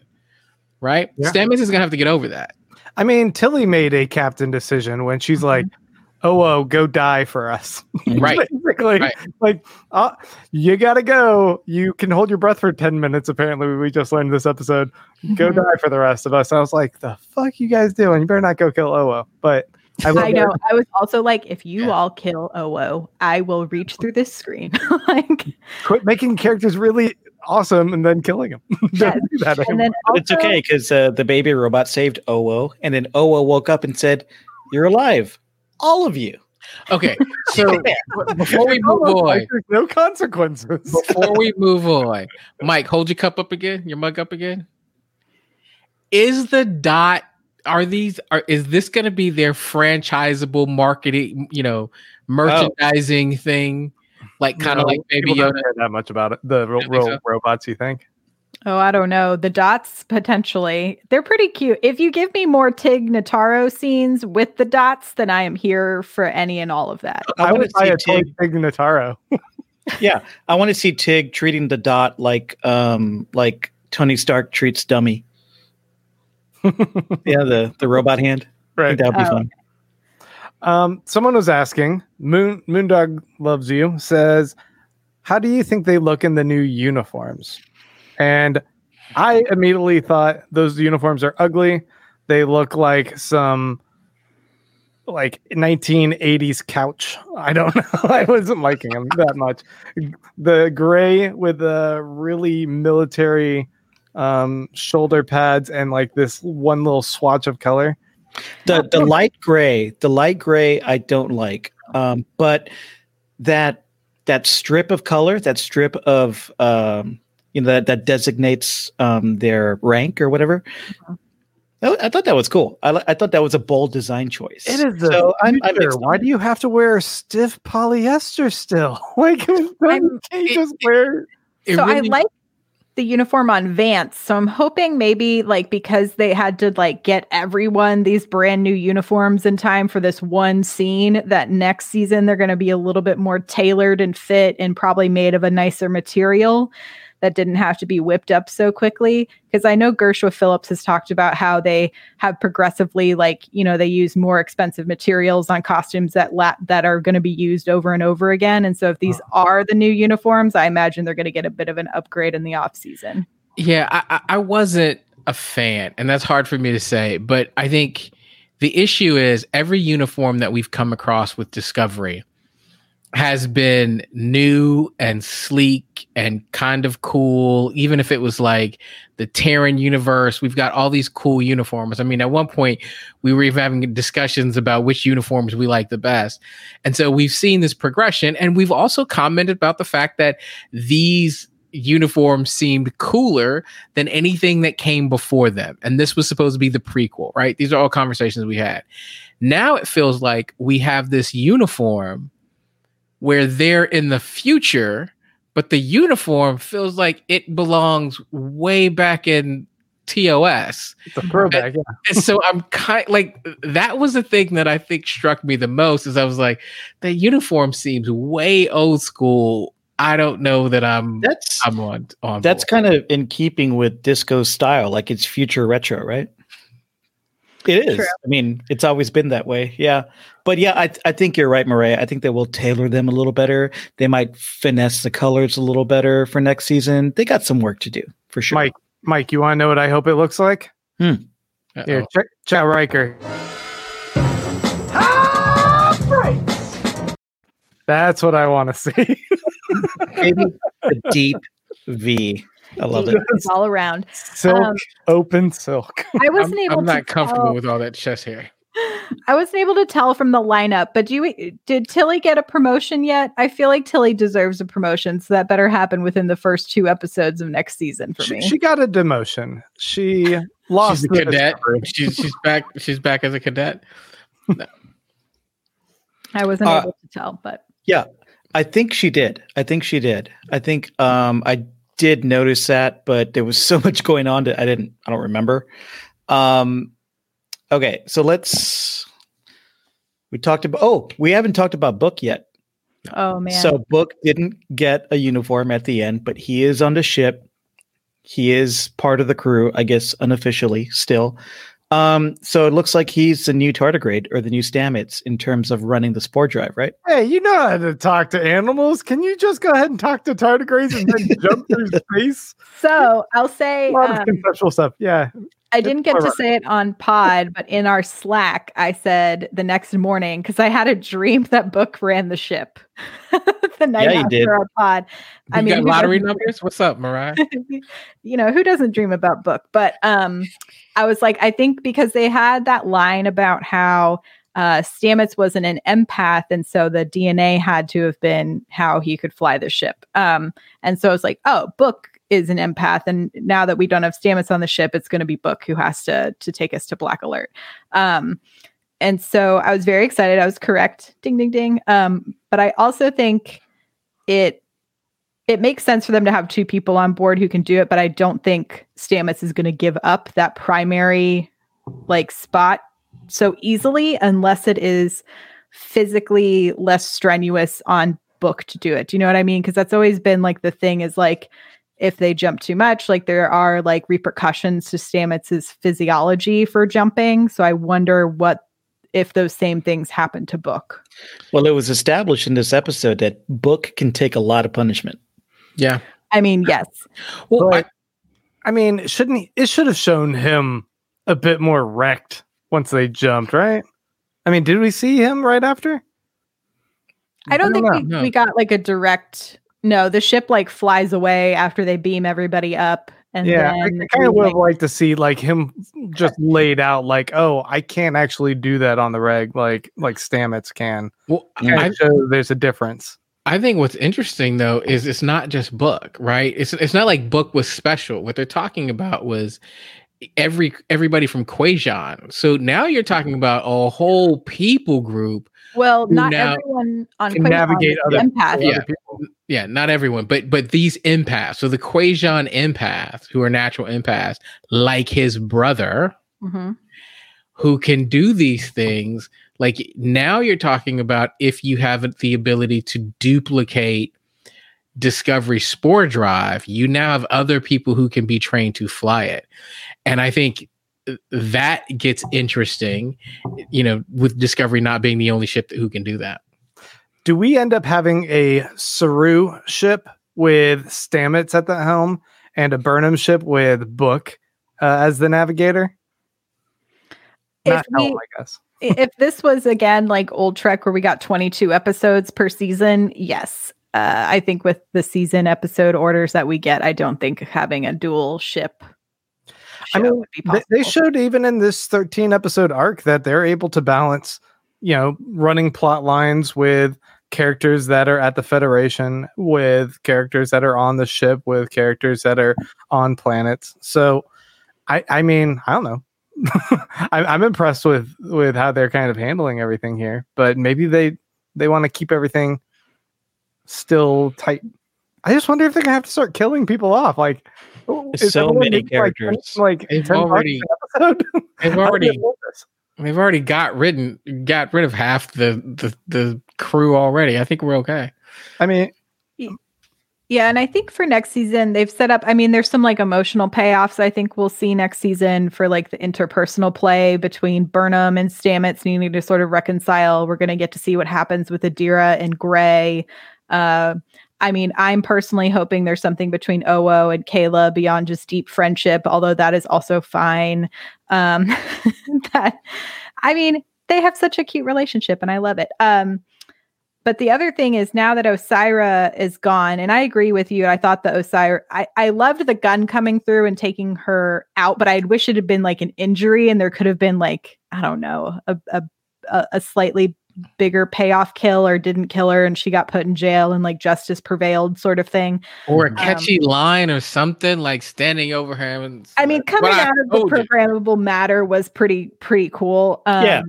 right? Yeah. Stamets is going to have to get over that. I mean, Tilly made a captain decision when she's mm-hmm. like, Owo, go die for us. Right. Basically, right. Like, uh, you gotta go. You can hold your breath for ten minutes. Apparently, we just learned this episode. Go mm-hmm. die for the rest of us. And I was like, the fuck you guys doing? You better not go kill Owo. But I, I know. Her. I was also like, if you yeah. all kill Owo, I will reach through this screen. like, quit making characters really awesome and then killing him. Yes. do that and then also, it's okay because uh, the baby robot saved Owo, and then Owo woke up and said, "You're alive." All of you. Okay, so before we move away, there's no consequences. Before we move away, Mike, hold your cup up again, your mug up again. Is the dot? Are these? Are is this going to be their franchisable marketing? You know, merchandising oh. thing, like kind of no, like maybe Yoda. Don't care that much about it. The real, real so. robots, you think? Oh, I don't know. The dots, potentially. They're pretty cute. If you give me more Tig Notaro scenes with the dots, then I am here for any and all of that. I, I would buy a Tig Notaro. Yeah. I want to see Tig treating the dot like um, like Tony Stark treats Dummy. Yeah, the, the robot hand. Right. That would be oh, fun. Okay. Um, someone was asking, Moon Moondog Loves You says, how do you think they look in the new uniforms? And I immediately thought those uniforms are ugly. They look like some like nineteen eighties couch. I don't know. I wasn't liking them that much. The gray with the really military um, shoulder pads and like this one little swatch of color. The the light gray, the light gray, I don't like. Um, but that that strip of color, that strip of um, you know, that, that designates um, their rank or whatever. Uh-huh. I, I thought that was cool. I, I thought that was a bold design choice. It is. So I'm, I'm why do you have to wear stiff polyester still? Like, can you just wear? So really- I like the uniform on Vance. So I'm hoping maybe like because they had to like get everyone these brand new uniforms in time for this one scene, that next season they're going to be a little bit more tailored and fit and probably made of a nicer material that didn't have to be whipped up so quickly. Because I know Gershua Phillips has talked about how they have progressively, like, you know, they use more expensive materials on costumes that la- that are going to be used over and over again. And so if these are the new uniforms, I imagine they're going to get a bit of an upgrade in the off season. Yeah, I, I wasn't a fan, and that's hard for me to say, but I think the issue is every uniform that we've come across with Discovery has been new and sleek and kind of cool. Even if it was like the Terran universe, we've got all these cool uniforms. I mean, at one point we were even having discussions about which uniforms we like the best. And so we've seen this progression, and we've also commented about the fact that these uniforms seemed cooler than anything that came before them. And this was supposed to be the prequel, right? These are all conversations we had. Now it feels like we have this uniform where they're in the future, but the uniform feels like it belongs way back in T O S. It's a throwback, yeah. And so I'm kind like, that was the thing that I think struck me the most, is I was like, the uniform seems way old school. I don't know that I'm that's I'm on, on that's board. Kind of in keeping with disco style, like it's future retro, right? It is. True. I mean, it's always been that way. Yeah. But yeah, I th- I think you're right, Mariah. I think they will tailor them a little better. They might finesse the colors a little better for next season. They got some work to do, for sure. Mike, Mike, you want to know what I hope it looks like? Hmm. Here, check check out Riker. Ah, right. That's what I want to see. Maybe a deep V. I love it. It's all around. Silk, um, open silk. I wasn't able. I'm, I'm to not comfortable tell. With all that chest hair. I wasn't able to tell from the lineup, but do you, did Tilly get a promotion yet? I feel like Tilly deserves a promotion, so that better happen within the first two episodes of next season for she, me. She got a demotion. She lost. She's a cadet. she's she's back. She's back as a cadet. No. I wasn't uh, able to tell, but yeah, I think she did. I think she did. I think um, I. did notice that, but there was so much going on that I didn't, I don't remember. Um, okay. So let's, we talked about, oh, we haven't talked about Book yet. Oh man. So Book didn't get a uniform at the end, but he is on the ship. He is part of the crew, I guess, unofficially still. Um, so it looks like he's the new tardigrade or the new Stamets in terms of running the spore drive, right? Hey, you know how to talk to animals. Can you just go ahead and talk to tardigrades and then jump through space? So I'll say a lot um, of conceptual stuff. Yeah. I didn't get to say it on pod, but in our Slack, I said the next morning, because I had a dream that Book ran the ship the night yeah, after our pod. I you mean, got lottery numbers? What's up, Mariah? You know, who doesn't dream about Book? But um, I was like, I think because they had that line about how uh, Stamets wasn't an empath, and so the D N A had to have been how he could fly the ship. Um, and so I was like, oh, Book is an empath, and now that we don't have Stamets on the ship, it's going to be Book who has to to take us to Black Alert. Um, and so I was very excited. I was correct. Ding, ding, ding. Um, but I also think it it makes sense for them to have two people on board who can do it, but I don't think Stamets is going to give up that primary like spot so easily unless it is physically less strenuous on Book to do it. Do you know what I mean? Because that's always been like the thing is like, if they jump too much, like there are like repercussions to Stamets's physiology for jumping. So I wonder what if those same things happen to Book. Well, it was established in this episode that Book can take a lot of punishment. Yeah. I mean, yes. Well, but, I, I mean, shouldn't he, it should have shown him a bit more wrecked once they jumped, right? I mean, did we see him right after? I don't, I don't think we, no. we got like a direct... No, the ship like flies away after they beam everybody up. And yeah, then I kind of would have liked to see like him just laid out like, oh, I can't actually do that on the reg like like Stamets can. Well, I, there's a difference. I think what's interesting though is it's not just Book, right? It's it's not like Book was special. What they're talking about was every everybody from Kwejian. So now you're talking about a whole people group. Well, not everyone on Kwejian navigate other, empath. Yeah. other people. Yeah, not everyone, but but these empaths. So the Kwejian empaths, who are natural empaths, like his brother, mm-hmm. who can do these things. Like now you're talking about if you have the ability to duplicate Discovery Spore Drive, you now have other people who can be trained to fly it. And I think that gets interesting, you know, with Discovery not being the only ship that, who can do that. Do we end up having a Saru ship with Stamets at the helm and a Burnham ship with Book uh, as the navigator? Not if helm, we, I guess. If this was, again, like old Trek where we got twenty-two episodes per season, yes. Uh, I think with the season episode orders that we get, I don't think having a dual ship I mean, would be possible. They showed even in this thirteen-episode arc that they're able to balance, you know, running plot lines with characters that are at the Federation, with characters that are on the ship, with characters that are on planets. So, I, I mean, I don't know. I, I'm impressed with, with how they're kind of handling everything here, but maybe they, they want to keep everything still tight. I just wonder if they're going to have to start killing people off. Like, so many characters. Like, like they've already, they've already, We've already got ridden, got rid of half the, the, the crew already. I think we're okay. I mean, yeah, and I think for next season they've set up. I mean, there's some like emotional payoffs I think we'll see next season for like the interpersonal play between Burnham and Stamets needing to sort of reconcile. We're going to get to see what happens with Adira and Grey. Uh, I mean, I'm personally hoping there's something between Owo and Kayla beyond just deep friendship, although that is also fine. Um, that, I mean, they have such a cute relationship and I love it. Um, but the other thing is now that Osyraa is gone, and I agree with you. I thought the Osyraa, I, I loved the gun coming through and taking her out, but I wish it had been like an injury and there could have been like, I don't know, a, a, a slightly bigger payoff kill or didn't kill her and she got put in jail and like justice prevailed sort of thing, or a catchy um, line or something like standing over her. And I mean, coming out of the programmable matter was pretty pretty cool. Um, yeah,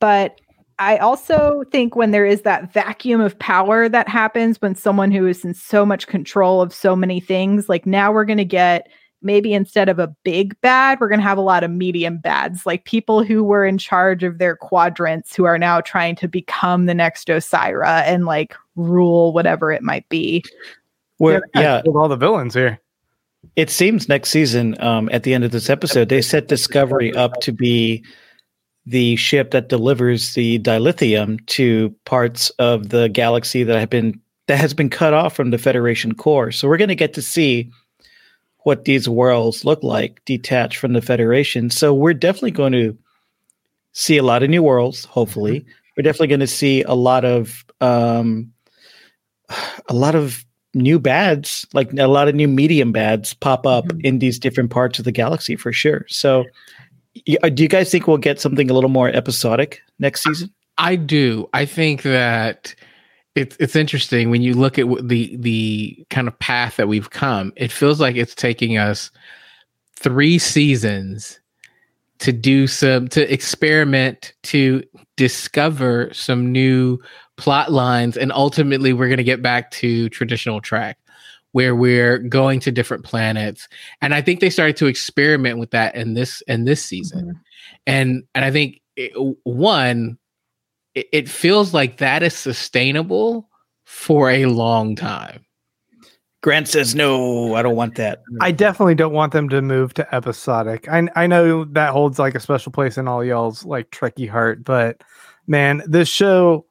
but I also think when there is that vacuum of power that happens when someone who is in so much control of so many things, like now we're going to get. Maybe instead of a big bad, we're going to have a lot of medium bads, like people who were in charge of their quadrants who are now trying to become the next Osyraa and like rule whatever it might be. Well, yeah, with all the villains here. It seems next season, um, at the end of this episode, they set Discovery up to be the ship that delivers the dilithium to parts of the galaxy that have been that has been cut off from the Federation core. So we're going to get to see what these worlds look like detached from the Federation. So we're definitely going to see a lot of new worlds. Hopefully we're definitely going to see a lot of, um, a lot of new bads, like a lot of new medium bads pop up mm-hmm. in these different parts of the galaxy for sure. So do you guys think we'll get something a little more episodic next season? I, I do. I think that it's it's interesting when you look at the the kind of path that we've come. It feels like it's taking us three seasons to do some, to experiment, to discover some new plot lines, and ultimately we're going to get back to traditional track where we're going to different planets. And I think they started to experiment with that in this in this season. Mm-hmm. And and I think it, one, it, it feels like that is sustainable for a long time. Grant says, no, I don't want that. I definitely don't want them to move to episodic. I I know that holds like a special place in all y'all's like Trekkie heart, but man, this show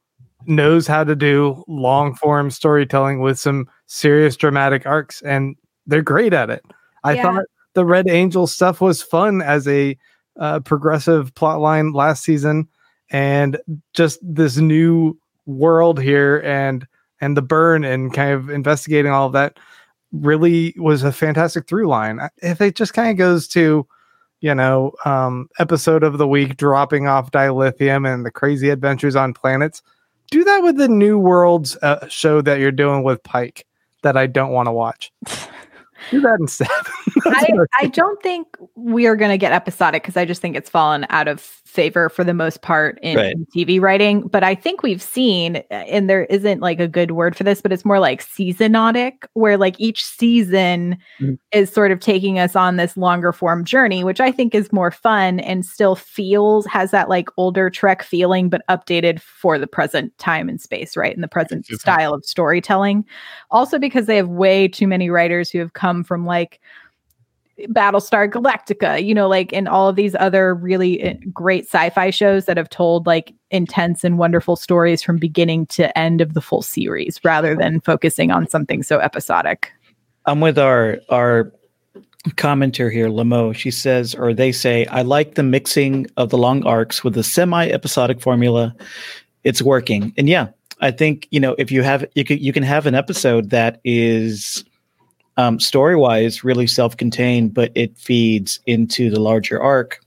knows how to do long form storytelling with some serious dramatic arcs, and they're great at it. I yeah. thought the Red Angel stuff was fun as a uh, progressive plotline last season, and just this new world here and and the burn and kind of investigating all of that really was a fantastic through line. If it just kind of goes to, you know, um, episode of the week, dropping off dilithium and the crazy adventures on planets, do that with the New Worlds uh, show that you're doing with Pike that I don't want to watch. Do that instead. I, I don't think we are going to get episodic because I just think it's fallen out of favor for the most part in, right. in T V writing. But I think we've seen, and there isn't like a good word for this, but it's more like seasonotic, where like each season mm-hmm. is sort of taking us on this longer form journey, which I think is more fun and still feels, has that like older Trek feeling, but updated for the present time and space, right? In the present That's style fun. Of storytelling. Also because they have way too many writers who have come from like Battlestar Galactica, you know, like in all of these other really great sci-fi shows that have told like intense and wonderful stories from beginning to end of the full series rather than focusing on something so episodic. I'm with our our commenter here, Lamo. She says, or they say, I like the mixing of the long arcs with the semi-episodic formula. It's working. And yeah, I think, you know, if you have, you can, you can have an episode that is Um, story-wise, really self-contained, but it feeds into the larger arc.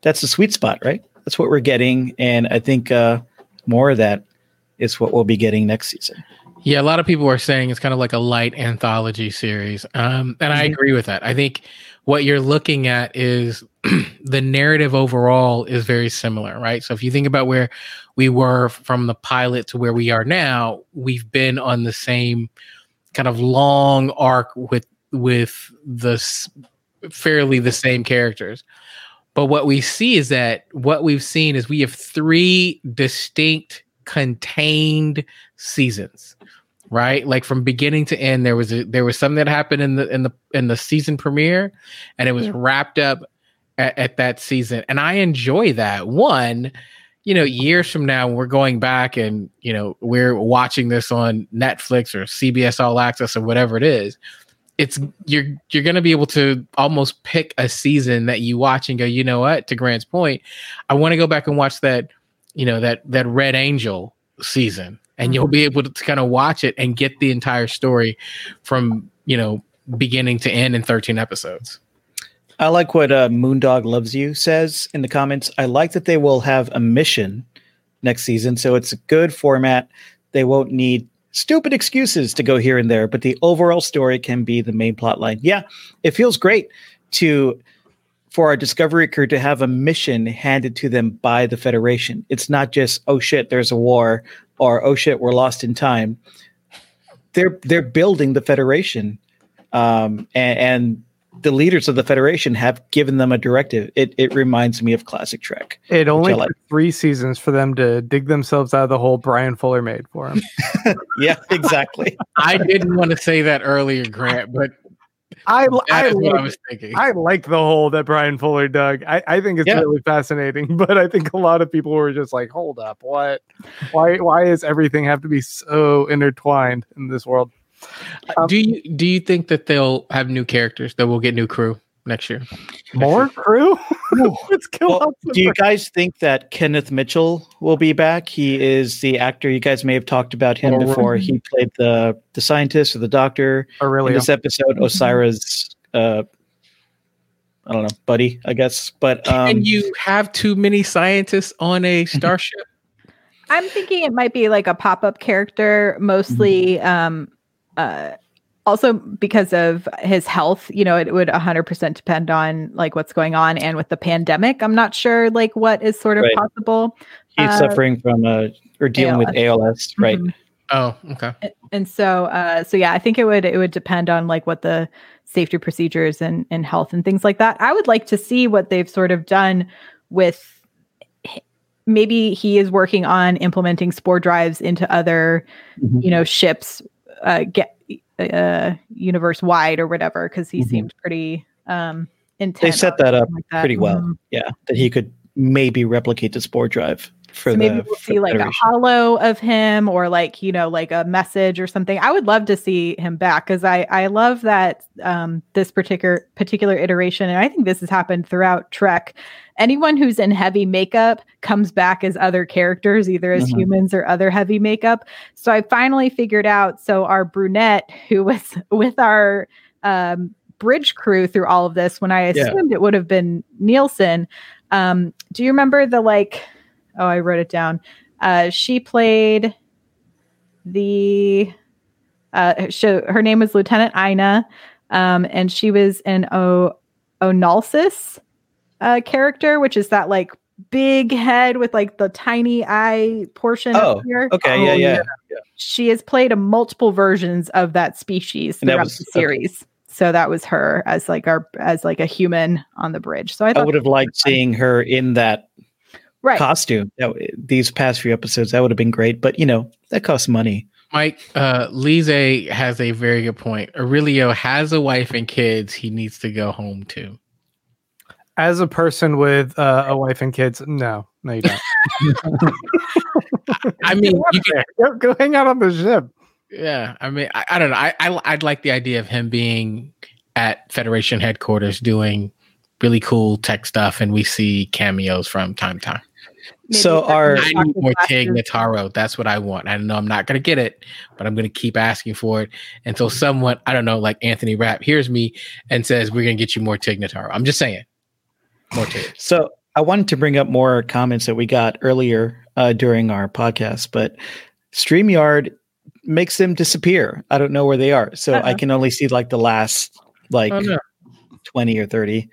That's the sweet spot, right? That's what we're getting, and I think uh, more of that is what we'll be getting next season. Yeah, a lot of people are saying it's kind of like a light anthology series, um, and mm-hmm. I agree with that. I think what you're looking at is the narrative overall is very similar, right? So if you think about where we were from the pilot to where we are now, we've been on the same kind of long arc with with the s- fairly the same characters, but what we see is that what we've seen is we have three distinct contained seasons, right? Like from beginning to end, there was a, there was something that happened in the in the in the season premiere, and it was wrapped up at, at that season, and I enjoy that one. You know, years from now, when we're going back and, you know, we're watching this on Netflix or C B S All Access or whatever it is, it's you're you're going to be able to almost pick a season that you watch and go, you know what, to Grant's point, I want to go back and watch that, you know, that that Red Angel season. And mm-hmm. you'll be able to kind of watch it and get the entire story from, you know, beginning to end in thirteen episodes. I like what uh, Moondog Loves You says in the comments. I like that they will have a mission next season, so it's a good format. They won't need stupid excuses to go here and there, but the overall story can be the main plot line. Yeah, it feels great to for our Discovery crew to have a mission handed to them by the Federation. It's not just, oh shit, there's a war, or oh shit, we're lost in time. They're they're building the Federation, um, and. and the leaders of the Federation have given them a directive. It it reminds me of classic Trek. It only took like. three seasons for them to dig themselves out of the hole Brian Fuller made for them. Yeah, exactly. I didn't want to say that earlier, Grant, but I I, like, I was thinking. I like the hole that Brian Fuller dug. I, I think it's yeah. really fascinating, but I think a lot of people were just like, hold up, what? Why why does everything have to be so intertwined in this world? Um, do you do you think that they'll have new characters, that we'll get new crew next year? More crew? Let's kill well, do you guys think that Kenneth Mitchell will be back? He is the actor. You guys may have talked about him Aurelio. Before. He played the, the scientist or the doctor Aurelio. In this episode, Osyra's uh, I don't know, buddy, I guess. But um, can you have too many scientists on a starship? I'm thinking it might be like a pop-up character, mostly. Mm-hmm. Um, uh, also because of his health, you know, it would one hundred percent depend on like what's going on, and with the pandemic, I'm not sure like what is sort of right. possible. He's uh, suffering from uh, or dealing A L S. With A L S, right? Mm-hmm. Oh, okay. And, and so, uh, so yeah, I think it would it would depend on like what the safety procedures and and health and things like that. I would like to see what they've sort of done with. Maybe he is working on implementing spore drives into other, mm-hmm. you know, ships, uh, get uh, universe wide or whatever, because he mm-hmm. seemed pretty um, intense. They set that up like that. pretty well, mm-hmm. yeah, that he could maybe replicate the spore drive. For so the, maybe we'll see like a hollow of him, or like, you know, like a message or something. I would love to see him back, because I, I love that um, this particular particular iteration, and I think this has happened throughout Trek. Anyone who's in heavy makeup comes back as other characters, either as mm-hmm. humans or other heavy makeup. So I finally figured out. So our brunette, who was with our um, bridge crew through all of this, when I assumed yeah. it would have been Nielsen. Um, do you remember the like? Oh, I wrote it down. Uh, she played the, uh, she, her name was Lieutenant Ina, um, and she was an o- Onalsis uh, character, which is that like big head with like the tiny eye portion. Oh, up here. okay, oh, yeah, yeah, yeah. She has played a multiple versions of that species and throughout that was, the series. Okay. So that was her as like our as like a human on the bridge. So I, I would have liked seeing her in that. Right. Costume. That, these past few episodes, that would have been great, but you know, that costs money. Mike, uh, Lise has a very good point. Aurelio has a wife and kids he needs to go home to. As a person with uh, a wife and kids, no, no, you don't. I mean, you can, go, go hang out on the ship. Yeah, I mean, I, I don't know. I, I, I'd like the idea of him being at Federation headquarters doing really cool tech stuff, and we see cameos from time to time. Maybe so our I need more Tig Notaro. That's what I want. I know I'm not going to get it, but I'm going to keep asking for it until someone, I don't know, like Anthony Rapp hears me and says, we're going to get you more Tig Notaro. I'm just saying. More Tig. So I wanted to bring up more comments that we got earlier uh, during our podcast, but StreamYard makes them disappear. I don't know where they are. So uh-huh. I can only see like the last like oh, no. twenty or thirty.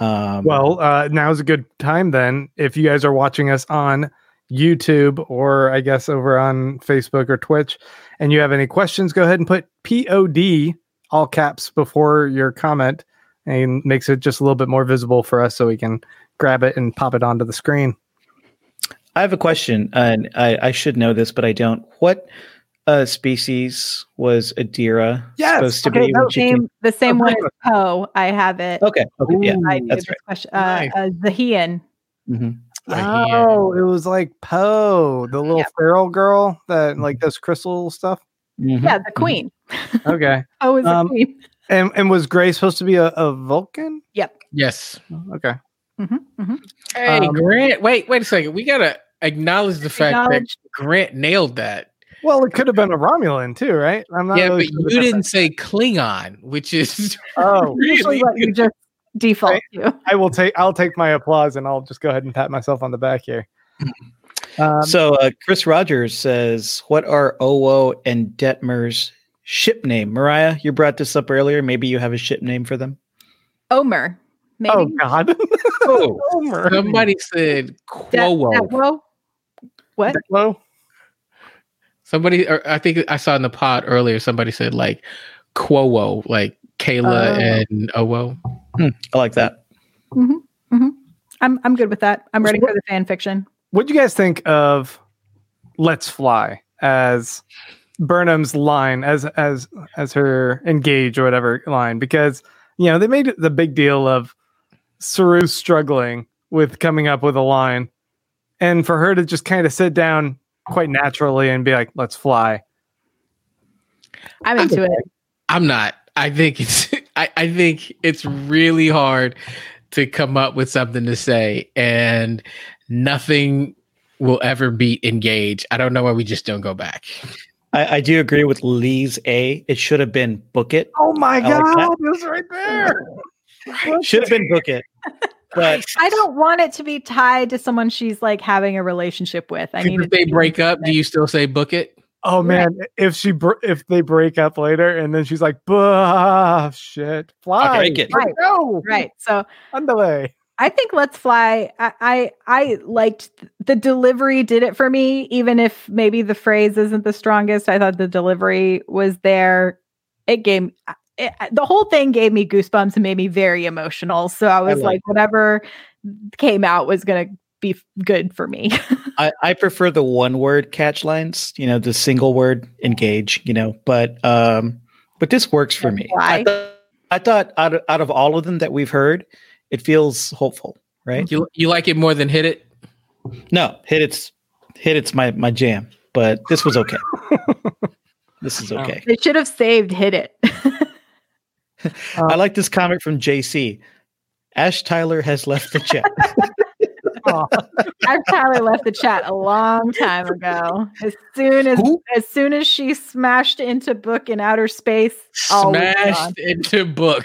Um, well, uh, now's a good time then. If you guys are watching us on YouTube, or I guess over on Facebook or Twitch, and you have any questions, go ahead and put P O D, all caps, before your comment, and makes it just a little bit more visible for us so we can grab it and pop it onto the screen. I have a question, and I, I should know this, but I don't. What uh, species was Adira yes, supposed to okay, be? No, same, came- the same oh, one as Poe. I have it. Okay. okay Ooh, yeah, I knew that's this right. question. Uh, nice. uh, Zahian. Mm-hmm. Zahian. Oh, it was like Poe, the little yeah. feral girl that like does crystal stuff. Mm-hmm. Yeah, the queen. Mm-hmm. Okay. Oh, is um, the queen. And and was Grey supposed to be a, a Vulcan? Yep. Yes. Okay. Mm-hmm. Mm-hmm. Hey, um, Grant. Wait, wait a second. We gotta acknowledge the fact acknowledge- that Grant nailed that. Well, it could have been a Romulan too, right? I'm not. Yeah, really but sure you didn't that. say Klingon, which is oh, really what you just default I, to. I will take. I'll take my applause, and I'll just go ahead and pat myself on the back here. Um, so, uh, Chris Rogers says, "What are Owo and Detmer's ship name?" Mariah, you brought this up earlier. Maybe you have a ship name for them. Omer. Maybe. Oh God. oh, Omer. Somebody said Quowo. De- De- what? De- Somebody, or I think I saw in the pod earlier, somebody said like Quowo, like Kayla uh, and Owo. I like that. Mm-hmm, mm-hmm. I'm I'm good with that. I'm ready what, for the fan fiction. What do you guys think of Let's Fly as Burnham's line, as as as her engage or whatever line? Because, you know, they made the big deal of Saru struggling with coming up with a line. And for her to just kind of sit down quite naturally and be like, let's fly. I'm into I'm, it. I'm not. I think it's I, I think it's really hard to come up with something to say, and nothing will ever beat engage. I don't know why we just don't go back. I, I do agree with Lee's A. It should have been book it. Oh my I God, like it was right there. Should have been Book It. But I don't want it to be tied to someone she's like having a relationship with. I mean, if they break up, do you still say Book It? Oh man, right. if she br- if they break up later and then she's like, "Bah, shit, fly, break it, right. go, right." So underlay. I think Let's Fly. I, I I liked the delivery. Did it for me, even if maybe the phrase isn't the strongest. I thought the delivery was there. It gave it, the whole thing gave me goosebumps and made me very emotional. So I was I like, that. whatever came out was gonna be good for me. I, I prefer the one word catch lines, you know, the single word engage, you know, but um, but this works for me. I, th- I thought out of, out of all of them that we've heard, it feels hopeful, right? You you like it more than Hit It? No, hit it's hit it's my my jam, but this was okay. This is okay. They should have saved Hit It. I like this comment from J C. Ash Tyler has left the chat. Oh, I've probably left the chat a long time ago. As soon as Who? as soon as she smashed into Book in outer space, smashed into Book.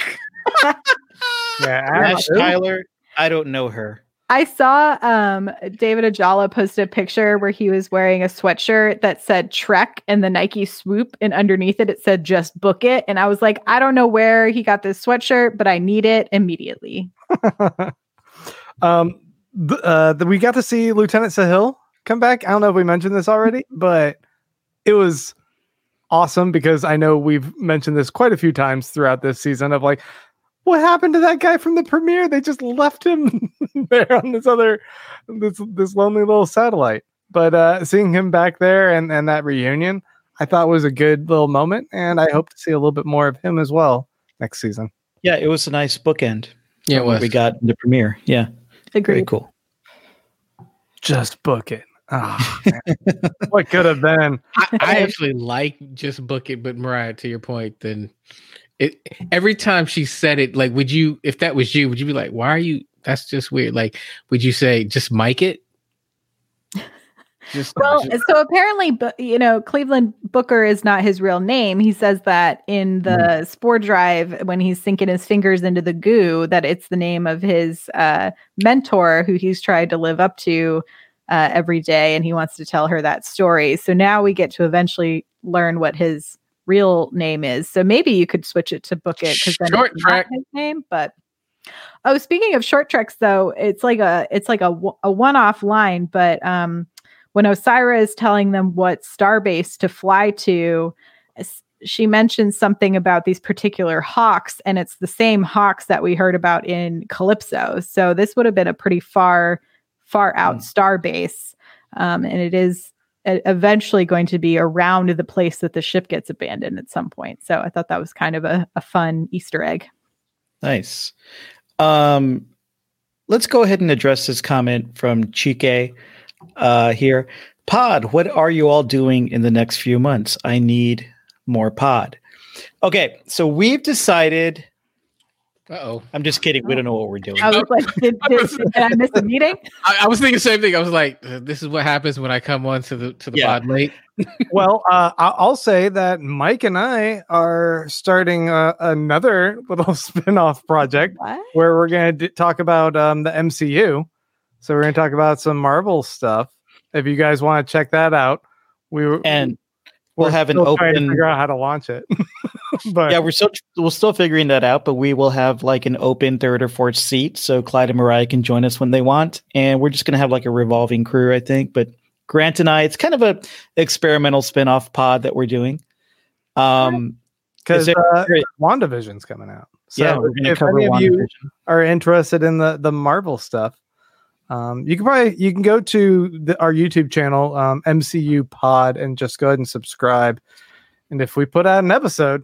Yeah, Ash Tyler. I don't know her. I saw um, David Ajala posted a picture where he was wearing a sweatshirt that said Trek and the Nike swoop, and underneath it it said just Book It. And I was like, I don't know where he got this sweatshirt, but I need it immediately. um. Uh, we got to see Lieutenant Sahil come back. I don't know if we mentioned this already, but it was awesome because I know we've mentioned this quite a few times throughout this season of like, what happened to that guy from the premiere? They just left him there on this other, this this lonely little satellite. But uh, seeing him back there and, and that reunion, I thought was a good little moment, and I hope to see a little bit more of him as well next season. Yeah, it was a nice bookend. Yeah, it was. We got in the premiere. Yeah. Agreed. Very cool. Just Book It. Oh, what could have been? I, I actually like Just Book It, but Mariah, to your point, then it every time she said it, like, would you, if that was you, would you be like, why are you? That's just weird. Like, would you say just Mike it? Just well, just, so apparently, you know, Cleveland Booker is not his real name. He says that in the mm-hmm. spore drive when he's sinking his fingers into the goo, that it's the name of his uh, mentor who he's tried to live up to uh, every day. And he wants to tell her that story. So now we get to eventually learn what his real name is. So maybe you could switch it to Book It because then it's not his name, but. Oh, speaking of short treks, though, it's like a it's like a, a one off line, but um. When Osyraa is telling them what starbase to fly to, she mentions something about these particular hawks, and it's the same hawks that we heard about in Calypso. So this would have been a pretty far, far out mm. starbase, um, and it is eventually going to be around the place that the ship gets abandoned at some point. So I thought that was kind of a, a fun Easter egg. Nice. Um, let's go ahead and address this comment from Chike. Uh, here, Pod, what are you all doing in the next few months? I need more Pod. Okay, so we've decided. Uh-oh. I'm just kidding. We don't know what we're doing. I was like, did, did, did I miss a meeting? I, I was thinking the same thing. I was like, this is what happens when I come on to the, to the yeah. pod late. Well, uh, I'll say that Mike and I are starting uh, another little spin-off project what? where we're going to d- talk about um, the M C U. So we're going to talk about some Marvel stuff. If you guys want to check that out, we and we'll we're have an open trying to figure out how to launch it. But yeah, we're still we're still figuring that out. But we will have like an open third or fourth seat, so Clyde and Mariah can join us when they want. And we're just going to have like a revolving crew, I think. But Grant and I, it's kind of a experimental spinoff pod that we're doing. Um, because uh, WandaVision's coming out. So yeah, we're going to cover WandaVision. If any of you are interested in the the Marvel stuff. Um, you can probably you can go to the, our YouTube channel, um, M C U Pod, and just go ahead and subscribe. And if we put out an episode,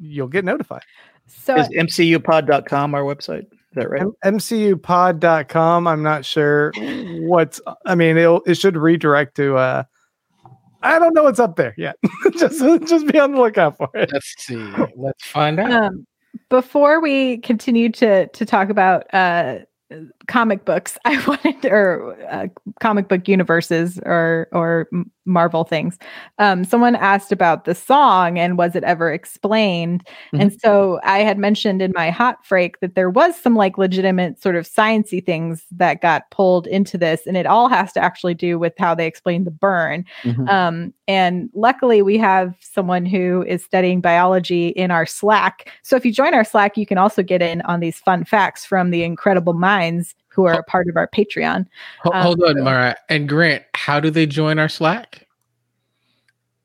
you'll get notified. So is M C U pod dot com our website? Is that right? M- M C U pod dot com. I'm not sure what's. I mean, it it should redirect to. Uh, I don't know what's up there yet. just just be on the lookout for it. Let's see. Let's find out. Um, before we continue to to talk about. Uh, comic books I wanted, or uh, comic book universes or or Marvel things. Um, someone asked about the song and was it ever explained? Mm-hmm. And so I had mentioned in my hot freak that there was some like legitimate sort of science-y things that got pulled into this, and it all has to actually do with how they explain the burn. Mm-hmm. Um, and luckily we have someone who is studying biology in our Slack. So if you join our Slack, you can also get in on these fun facts from the incredible minds who are a part of our Patreon. Hold, um, hold on, Mara. And Grant, how do they join our Slack?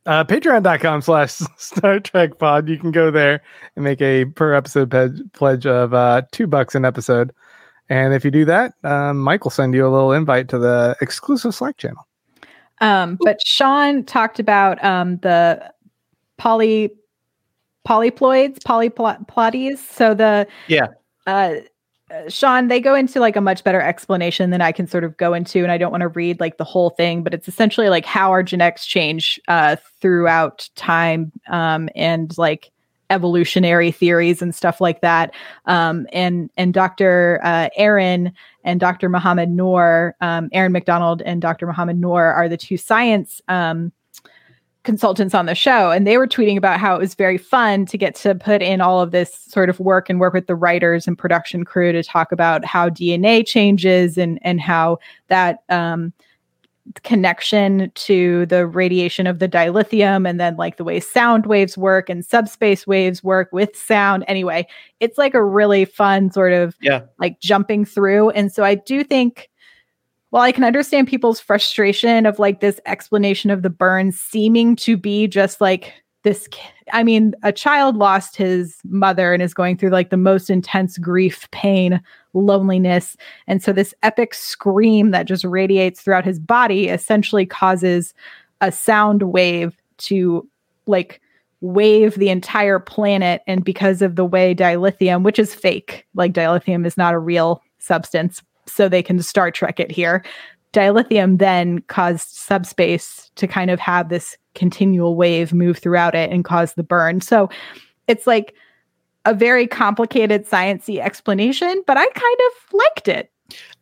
Uh, Patreon.com slash Star Trek Pod. You can go there and make a per episode pe- pledge of uh, two bucks an episode. And if you do that, um, Mike will send you a little invite to the exclusive Slack channel. Um, but Sean talked about um, the poly polyploids, polyplotties. So the... Yeah. Uh, Uh, Sean, they go into like a much better explanation than I can sort of go into, and I don't want to read like the whole thing, but it's essentially like how our genetics change uh, throughout time um, and like evolutionary theories and stuff like that. Um, and and Doctor Uh, Aaron and Doctor Muhammad Noor, um, Aaron McDonald and Doctor Muhammad Noor are the two science um consultants on the show, and they were tweeting about how it was very fun to get to put in all of this sort of work and work with the writers and production crew to talk about how D N A changes and and how that um connection to the radiation of the dilithium, and then like the way sound waves work and subspace waves work with sound. Anyway, it's like a really fun sort of yeah. like jumping through. And so I do think, well, I can understand people's frustration of like this explanation of the burn seeming to be just like this. I mean, a child lost his mother and is going through like the most intense grief, pain, loneliness. And so this epic scream that just radiates throughout his body essentially causes a sound wave to like wave the entire planet. And because of the way dilithium, which is fake, like dilithium is not a real substance, so they can Star Trek it here. Dilithium then caused subspace to kind of have this continual wave move throughout it and cause the burn. So it's like a very complicated science-y explanation, but I kind of liked it.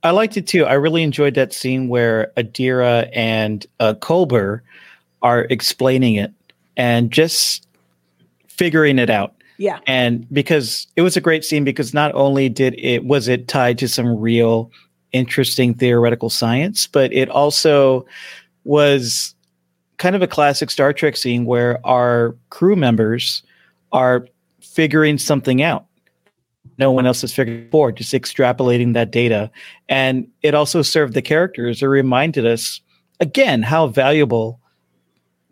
I liked it too. I really enjoyed that scene where Adira and uh, Colbert are explaining it and just figuring it out. Yeah. And because it was a great scene, because not only did it was it tied to some real interesting theoretical science, but it also was kind of a classic Star Trek scene where our crew members are figuring something out. No one else has figured it before, just extrapolating that data. And it also served the characters. It reminded us, again, how valuable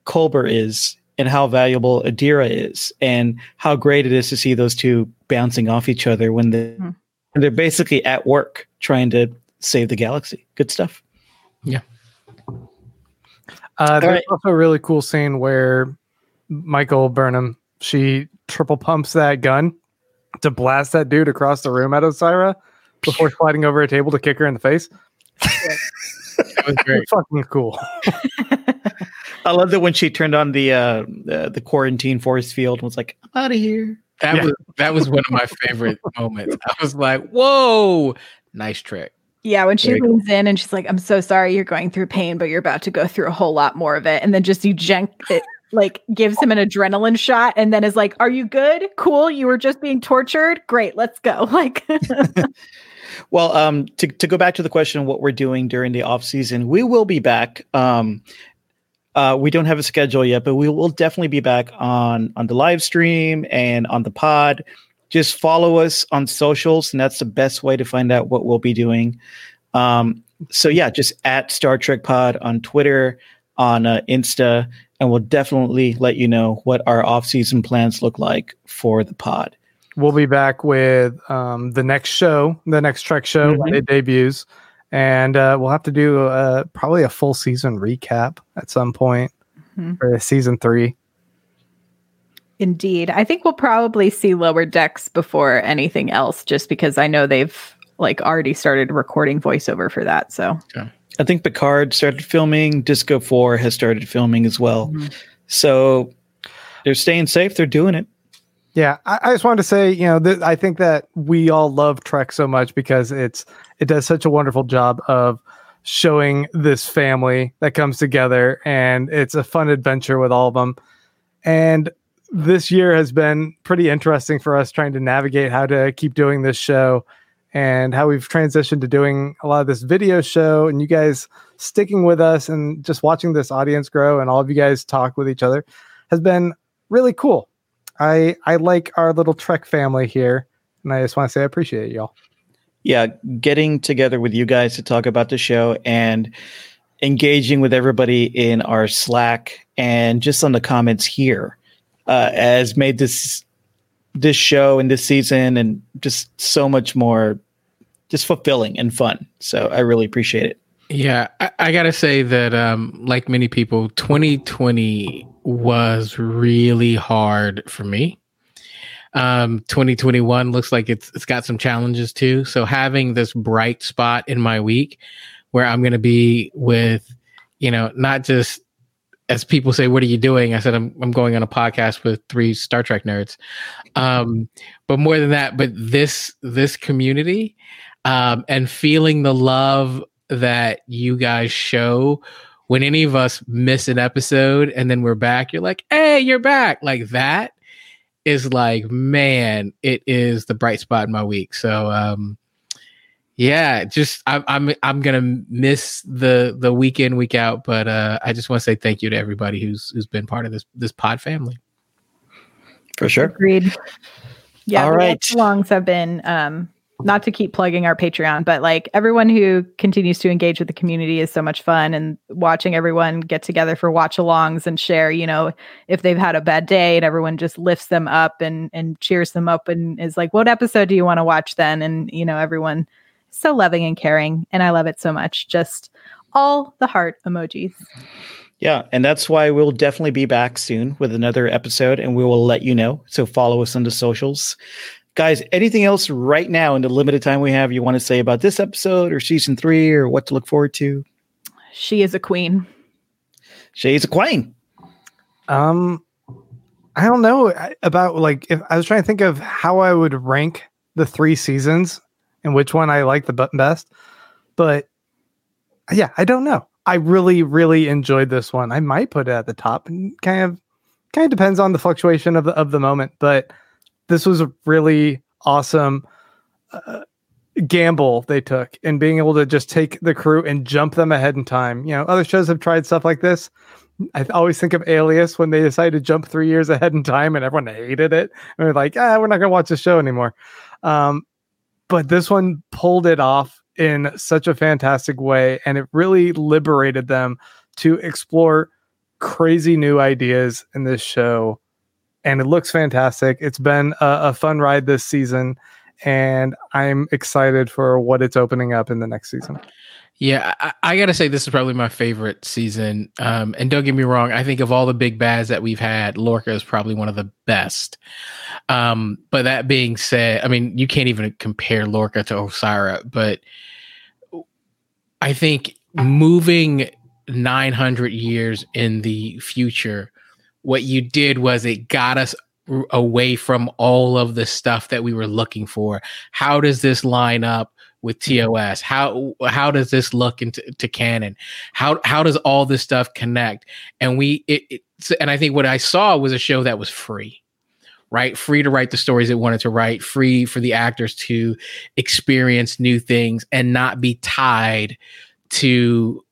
Colbert is and how valuable Adira is, and how great it is to see those two bouncing off each other when they're, mm. they're basically at work trying to save the galaxy. Good stuff. Yeah. Uh, there's right. also a really cool scene where Michael Burnham, she triple pumps that gun to blast that dude across the room at Osyraa before sliding over a table to kick her in the face. That was very fucking cool. I love that when she turned on the uh, uh, the quarantine force field and was like, I'm out of here. That yeah. was that was one of my favorite moments. I was like, whoa, nice trick. Yeah, when she leans in and she's like, I'm so sorry you're going through pain, but you're about to go through a whole lot more of it. And then just you jank it, like gives him an adrenaline shot, and then is like, are you good? Cool, you were just being tortured? Great, let's go. Like Well, um, to, to go back to the question of what we're doing during the off season, we will be back. Um, uh, we don't have a schedule yet, but we will definitely be back on, on the live stream and on the pod. Just follow us on socials, and that's the best way to find out what we'll be doing. Um, so yeah, just at Star Trek Pod on Twitter, on uh, Insta, and we'll definitely let you know what our off season plans look like for the pod. We'll be back with um, the next show, the next Trek show mm-hmm. when it debuts. And uh, we'll have to do uh, probably a full season recap at some point mm-hmm. for season three. Indeed. I think we'll probably see Lower Decks before anything else, just because I know they've like already started recording voiceover for that. So okay. I think Picard started filming. Disco four has started filming as well. Mm-hmm. So they're staying safe. They're doing it. Yeah, I, I just wanted to say, you know, th- I think that we all love Trek so much because it's it does such a wonderful job of showing this family that comes together, and it's a fun adventure with all of them. And this year has been pretty interesting for us trying to navigate how to keep doing this show and how we've transitioned to doing a lot of this video show, and you guys sticking with us and just watching this audience grow and all of you guys talk with each other has been really cool. I, I like our little Trek family here, and I just want to say I appreciate y'all. Yeah, getting together with you guys to talk about the show and engaging with everybody in our Slack and just on the comments here uh, has made this this show and this season and just so much more just fulfilling and fun. So I really appreciate it. Yeah, I, I got to say that um, like many people, twenty twenty was really hard for me. Um, twenty twenty-one looks like it's it's got some challenges too. So having this bright spot in my week where I'm going to be with, you know, not just as people say, what are you doing? I said, I'm I'm going on a podcast with three Star Trek nerds. Um, but more than that, but this, this community, um, and feeling the love that you guys show when any of us miss an episode and then we're back, you're like, hey, you're back, like that. Is like, man, it is the bright spot in my week. So, um, yeah, just I'm I'm I'm gonna miss the the week in, week out, but uh, I just want to say thank you to everybody who's who's been part of this this pod family. For sure, agreed. Yeah, all right. Longs have been um, not to keep plugging our Patreon, but like everyone who continues to engage with the community is so much fun, and watching everyone get together for watch-alongs and share, you know, if they've had a bad day, and everyone just lifts them up and, and cheers them up and is like, what episode do you want to watch then? And, you know, everyone is so loving and caring, and I love it so much. Just all the heart emojis. Yeah. And that's why we'll definitely be back soon with another episode, and we will let you know. So follow us on the socials. Guys, anything else right now in the limited time we have you want to say about this episode or season three or what to look forward to? She is a queen. She is a queen. Um, I don't know about like if I was trying to think of how I would rank the three seasons and which one I like the best. But yeah, I don't know. I really, really enjoyed this one. I might put it at the top, and kind of kind of depends on the fluctuation of the of the moment, but this was a really awesome uh, gamble they took, and being able to just take the crew and jump them ahead in time. You know, other shows have tried stuff like this. I always think of Alias when they decided to jump three years ahead in time and everyone hated it. And they're like, ah, we're not going to watch this show anymore. Um, but this one pulled it off in such a fantastic way, and it really liberated them to explore crazy new ideas in this show. And it looks fantastic. It's been a, a fun ride this season, and I'm excited for what it's opening up in the next season. Yeah, I, I got to say this is probably my favorite season. Um, and don't get me wrong. I think of all the big bads that we've had, Lorca is probably one of the best. Um, but that being said, I mean, you can't even compare Lorca to Osyraa, but I think moving nine hundred years in the future, what you did was it got us r- away from all of the stuff that we were looking for. How does this line up with T O S? How how does this look into to canon? How how does all this stuff connect? And we it, it and I think what I saw was a show that was free, right? Free to write the stories it wanted to write, free for the actors to experience new things and not be tied to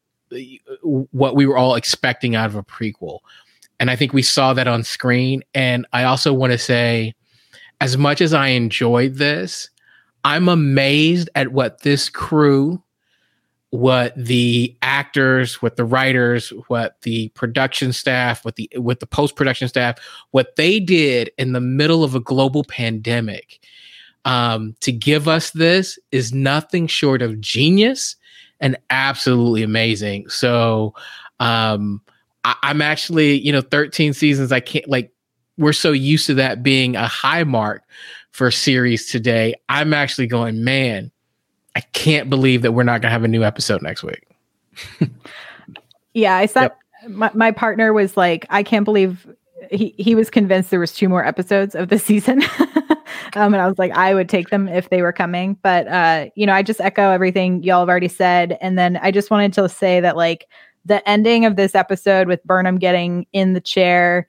what we were all expecting out of a prequel. And I think we saw that on screen. And I also want to say, as much as I enjoyed this, I'm amazed at what this crew, what the actors, what the writers, what the production staff, what the what the post-production staff, what they did in the middle of a global pandemic um, to give us this is nothing short of genius and absolutely amazing. So, um, I'm actually, you know, thirteen seasons. I can't like, we're so used to that being a high mark for series today. I'm actually going, man, I can't believe that we're not going to have a new episode next week. Yeah. I saw yep. my, my partner was like, I can't believe he, he was convinced there was two more episodes of the season. um, and I was like, I would take them if they were coming. But, uh, you know, I just echo everything y'all have already said. And then I just wanted to say that, like, the ending of this episode with Burnham getting in the chair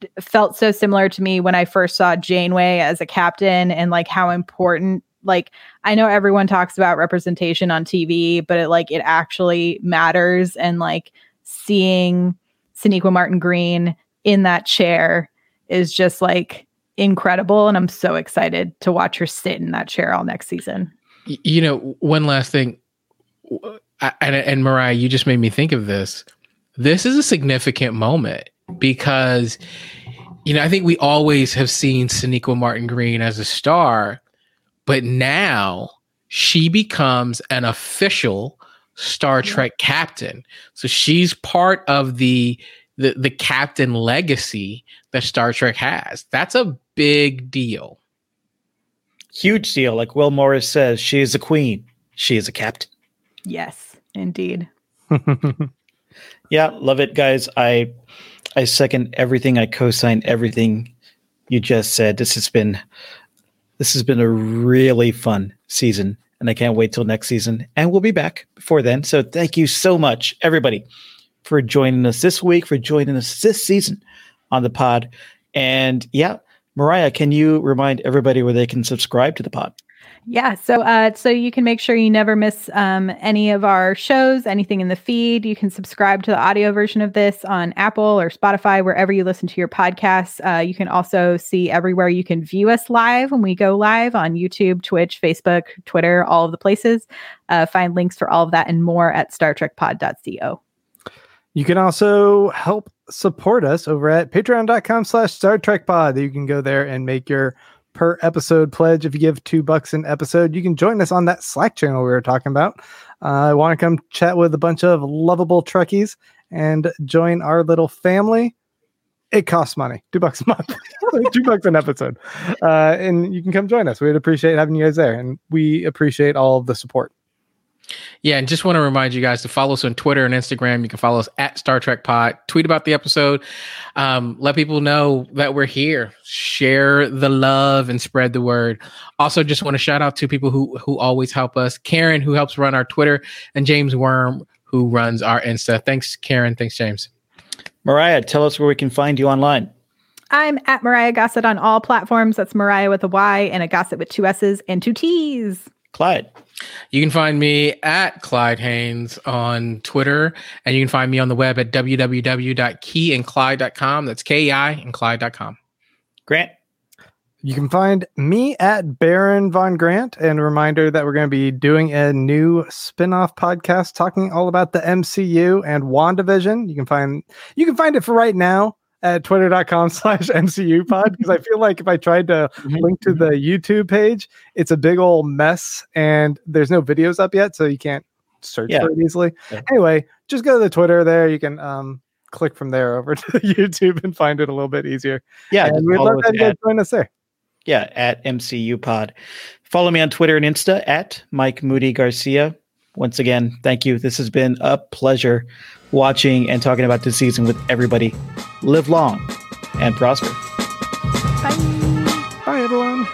d- felt so similar to me when I first saw Janeway as a captain, and like how important, like, I know everyone talks about representation on T V, but it, like, it actually matters. And like seeing Sinequa Martin-Green in that chair is just like incredible. And I'm so excited to watch her sit in that chair all next season. You know, one last thing, I, and, and Mariah, you just made me think of this. This is a significant moment because, you know, I think we always have seen Sinequa Martin-Green as a star, but now she becomes an official Star Trek captain. So she's part of the, the, the captain legacy that Star Trek has. That's a big deal. Huge deal. Like Will Morris says, she is a queen. She is a captain. Yes, indeed. Yeah, love it, guys. I I second everything. I co-sign everything you just said. This has been this has been a really fun season, and I can't wait till next season. And we'll be back before then. So thank you so much, everybody, for joining us this week, for joining us this season on the pod. And yeah, Mariah, can you remind everybody where they can subscribe to the pod? Yeah, so uh, so you can make sure you never miss um, any of our shows, anything in the feed. You can subscribe to the audio version of this on Apple or Spotify, wherever you listen to your podcasts. Uh, you can also see everywhere you can view us live when we go live on YouTube, Twitch, Facebook, Twitter, all of the places. Uh, find links for all of that and more at star trek pod dot co. You can also help support us over at patreon dot com slash star trek pod. You can go there and make your per episode pledge. If you give two bucks an episode, you can join us on that Slack channel we were talking about. I uh, want to come chat with a bunch of lovable Trekkies and join our little family. It costs money, two bucks a month, two bucks an episode, uh, and you can come join us. We'd appreciate having you guys there, and we appreciate all of the support. Yeah, and just want to remind you guys to follow us on Twitter and Instagram. You can follow us at Star Trek Pod. Tweet about the episode. Um, let people know that we're here. Share the love and spread the word. Also, just want to shout out to people who who always help us. Karen, who helps run our Twitter, and James Worm, who runs our Insta. Thanks, Karen. Thanks, James. Mariah, tell us where we can find you online. I'm at Mariah Gossett on all platforms. That's Mariah with a Y and a Gossett with two S's and two T's. Clyde. You can find me at Clyde Haynes on Twitter, and you can find me on the web at w w w dot key and clyde dot com. That's K E I and Clyde dot com. Grant. You can find me at Baron Von Grant, and a reminder that we're going to be doing a new spin-off podcast talking all about the M C U and WandaVision. You can find you can find it for right now at twitter dot com slash M C U pod, because I feel like if I tried to link to the YouTube page, it's a big old mess and there's no videos up yet, so you can't search yeah. for it easily. Yeah. Anyway, just go to the Twitter there. You can um, click from there over to YouTube and find it a little bit easier. Yeah. And we'd love to have you guys join us there. Yeah, at M C U Pod. Follow me on Twitter and Insta at Mike Moody Garcia. Once again, thank you. This has been a pleasure watching and talking about this season with everybody. Live long and prosper. Bye. Bye, everyone.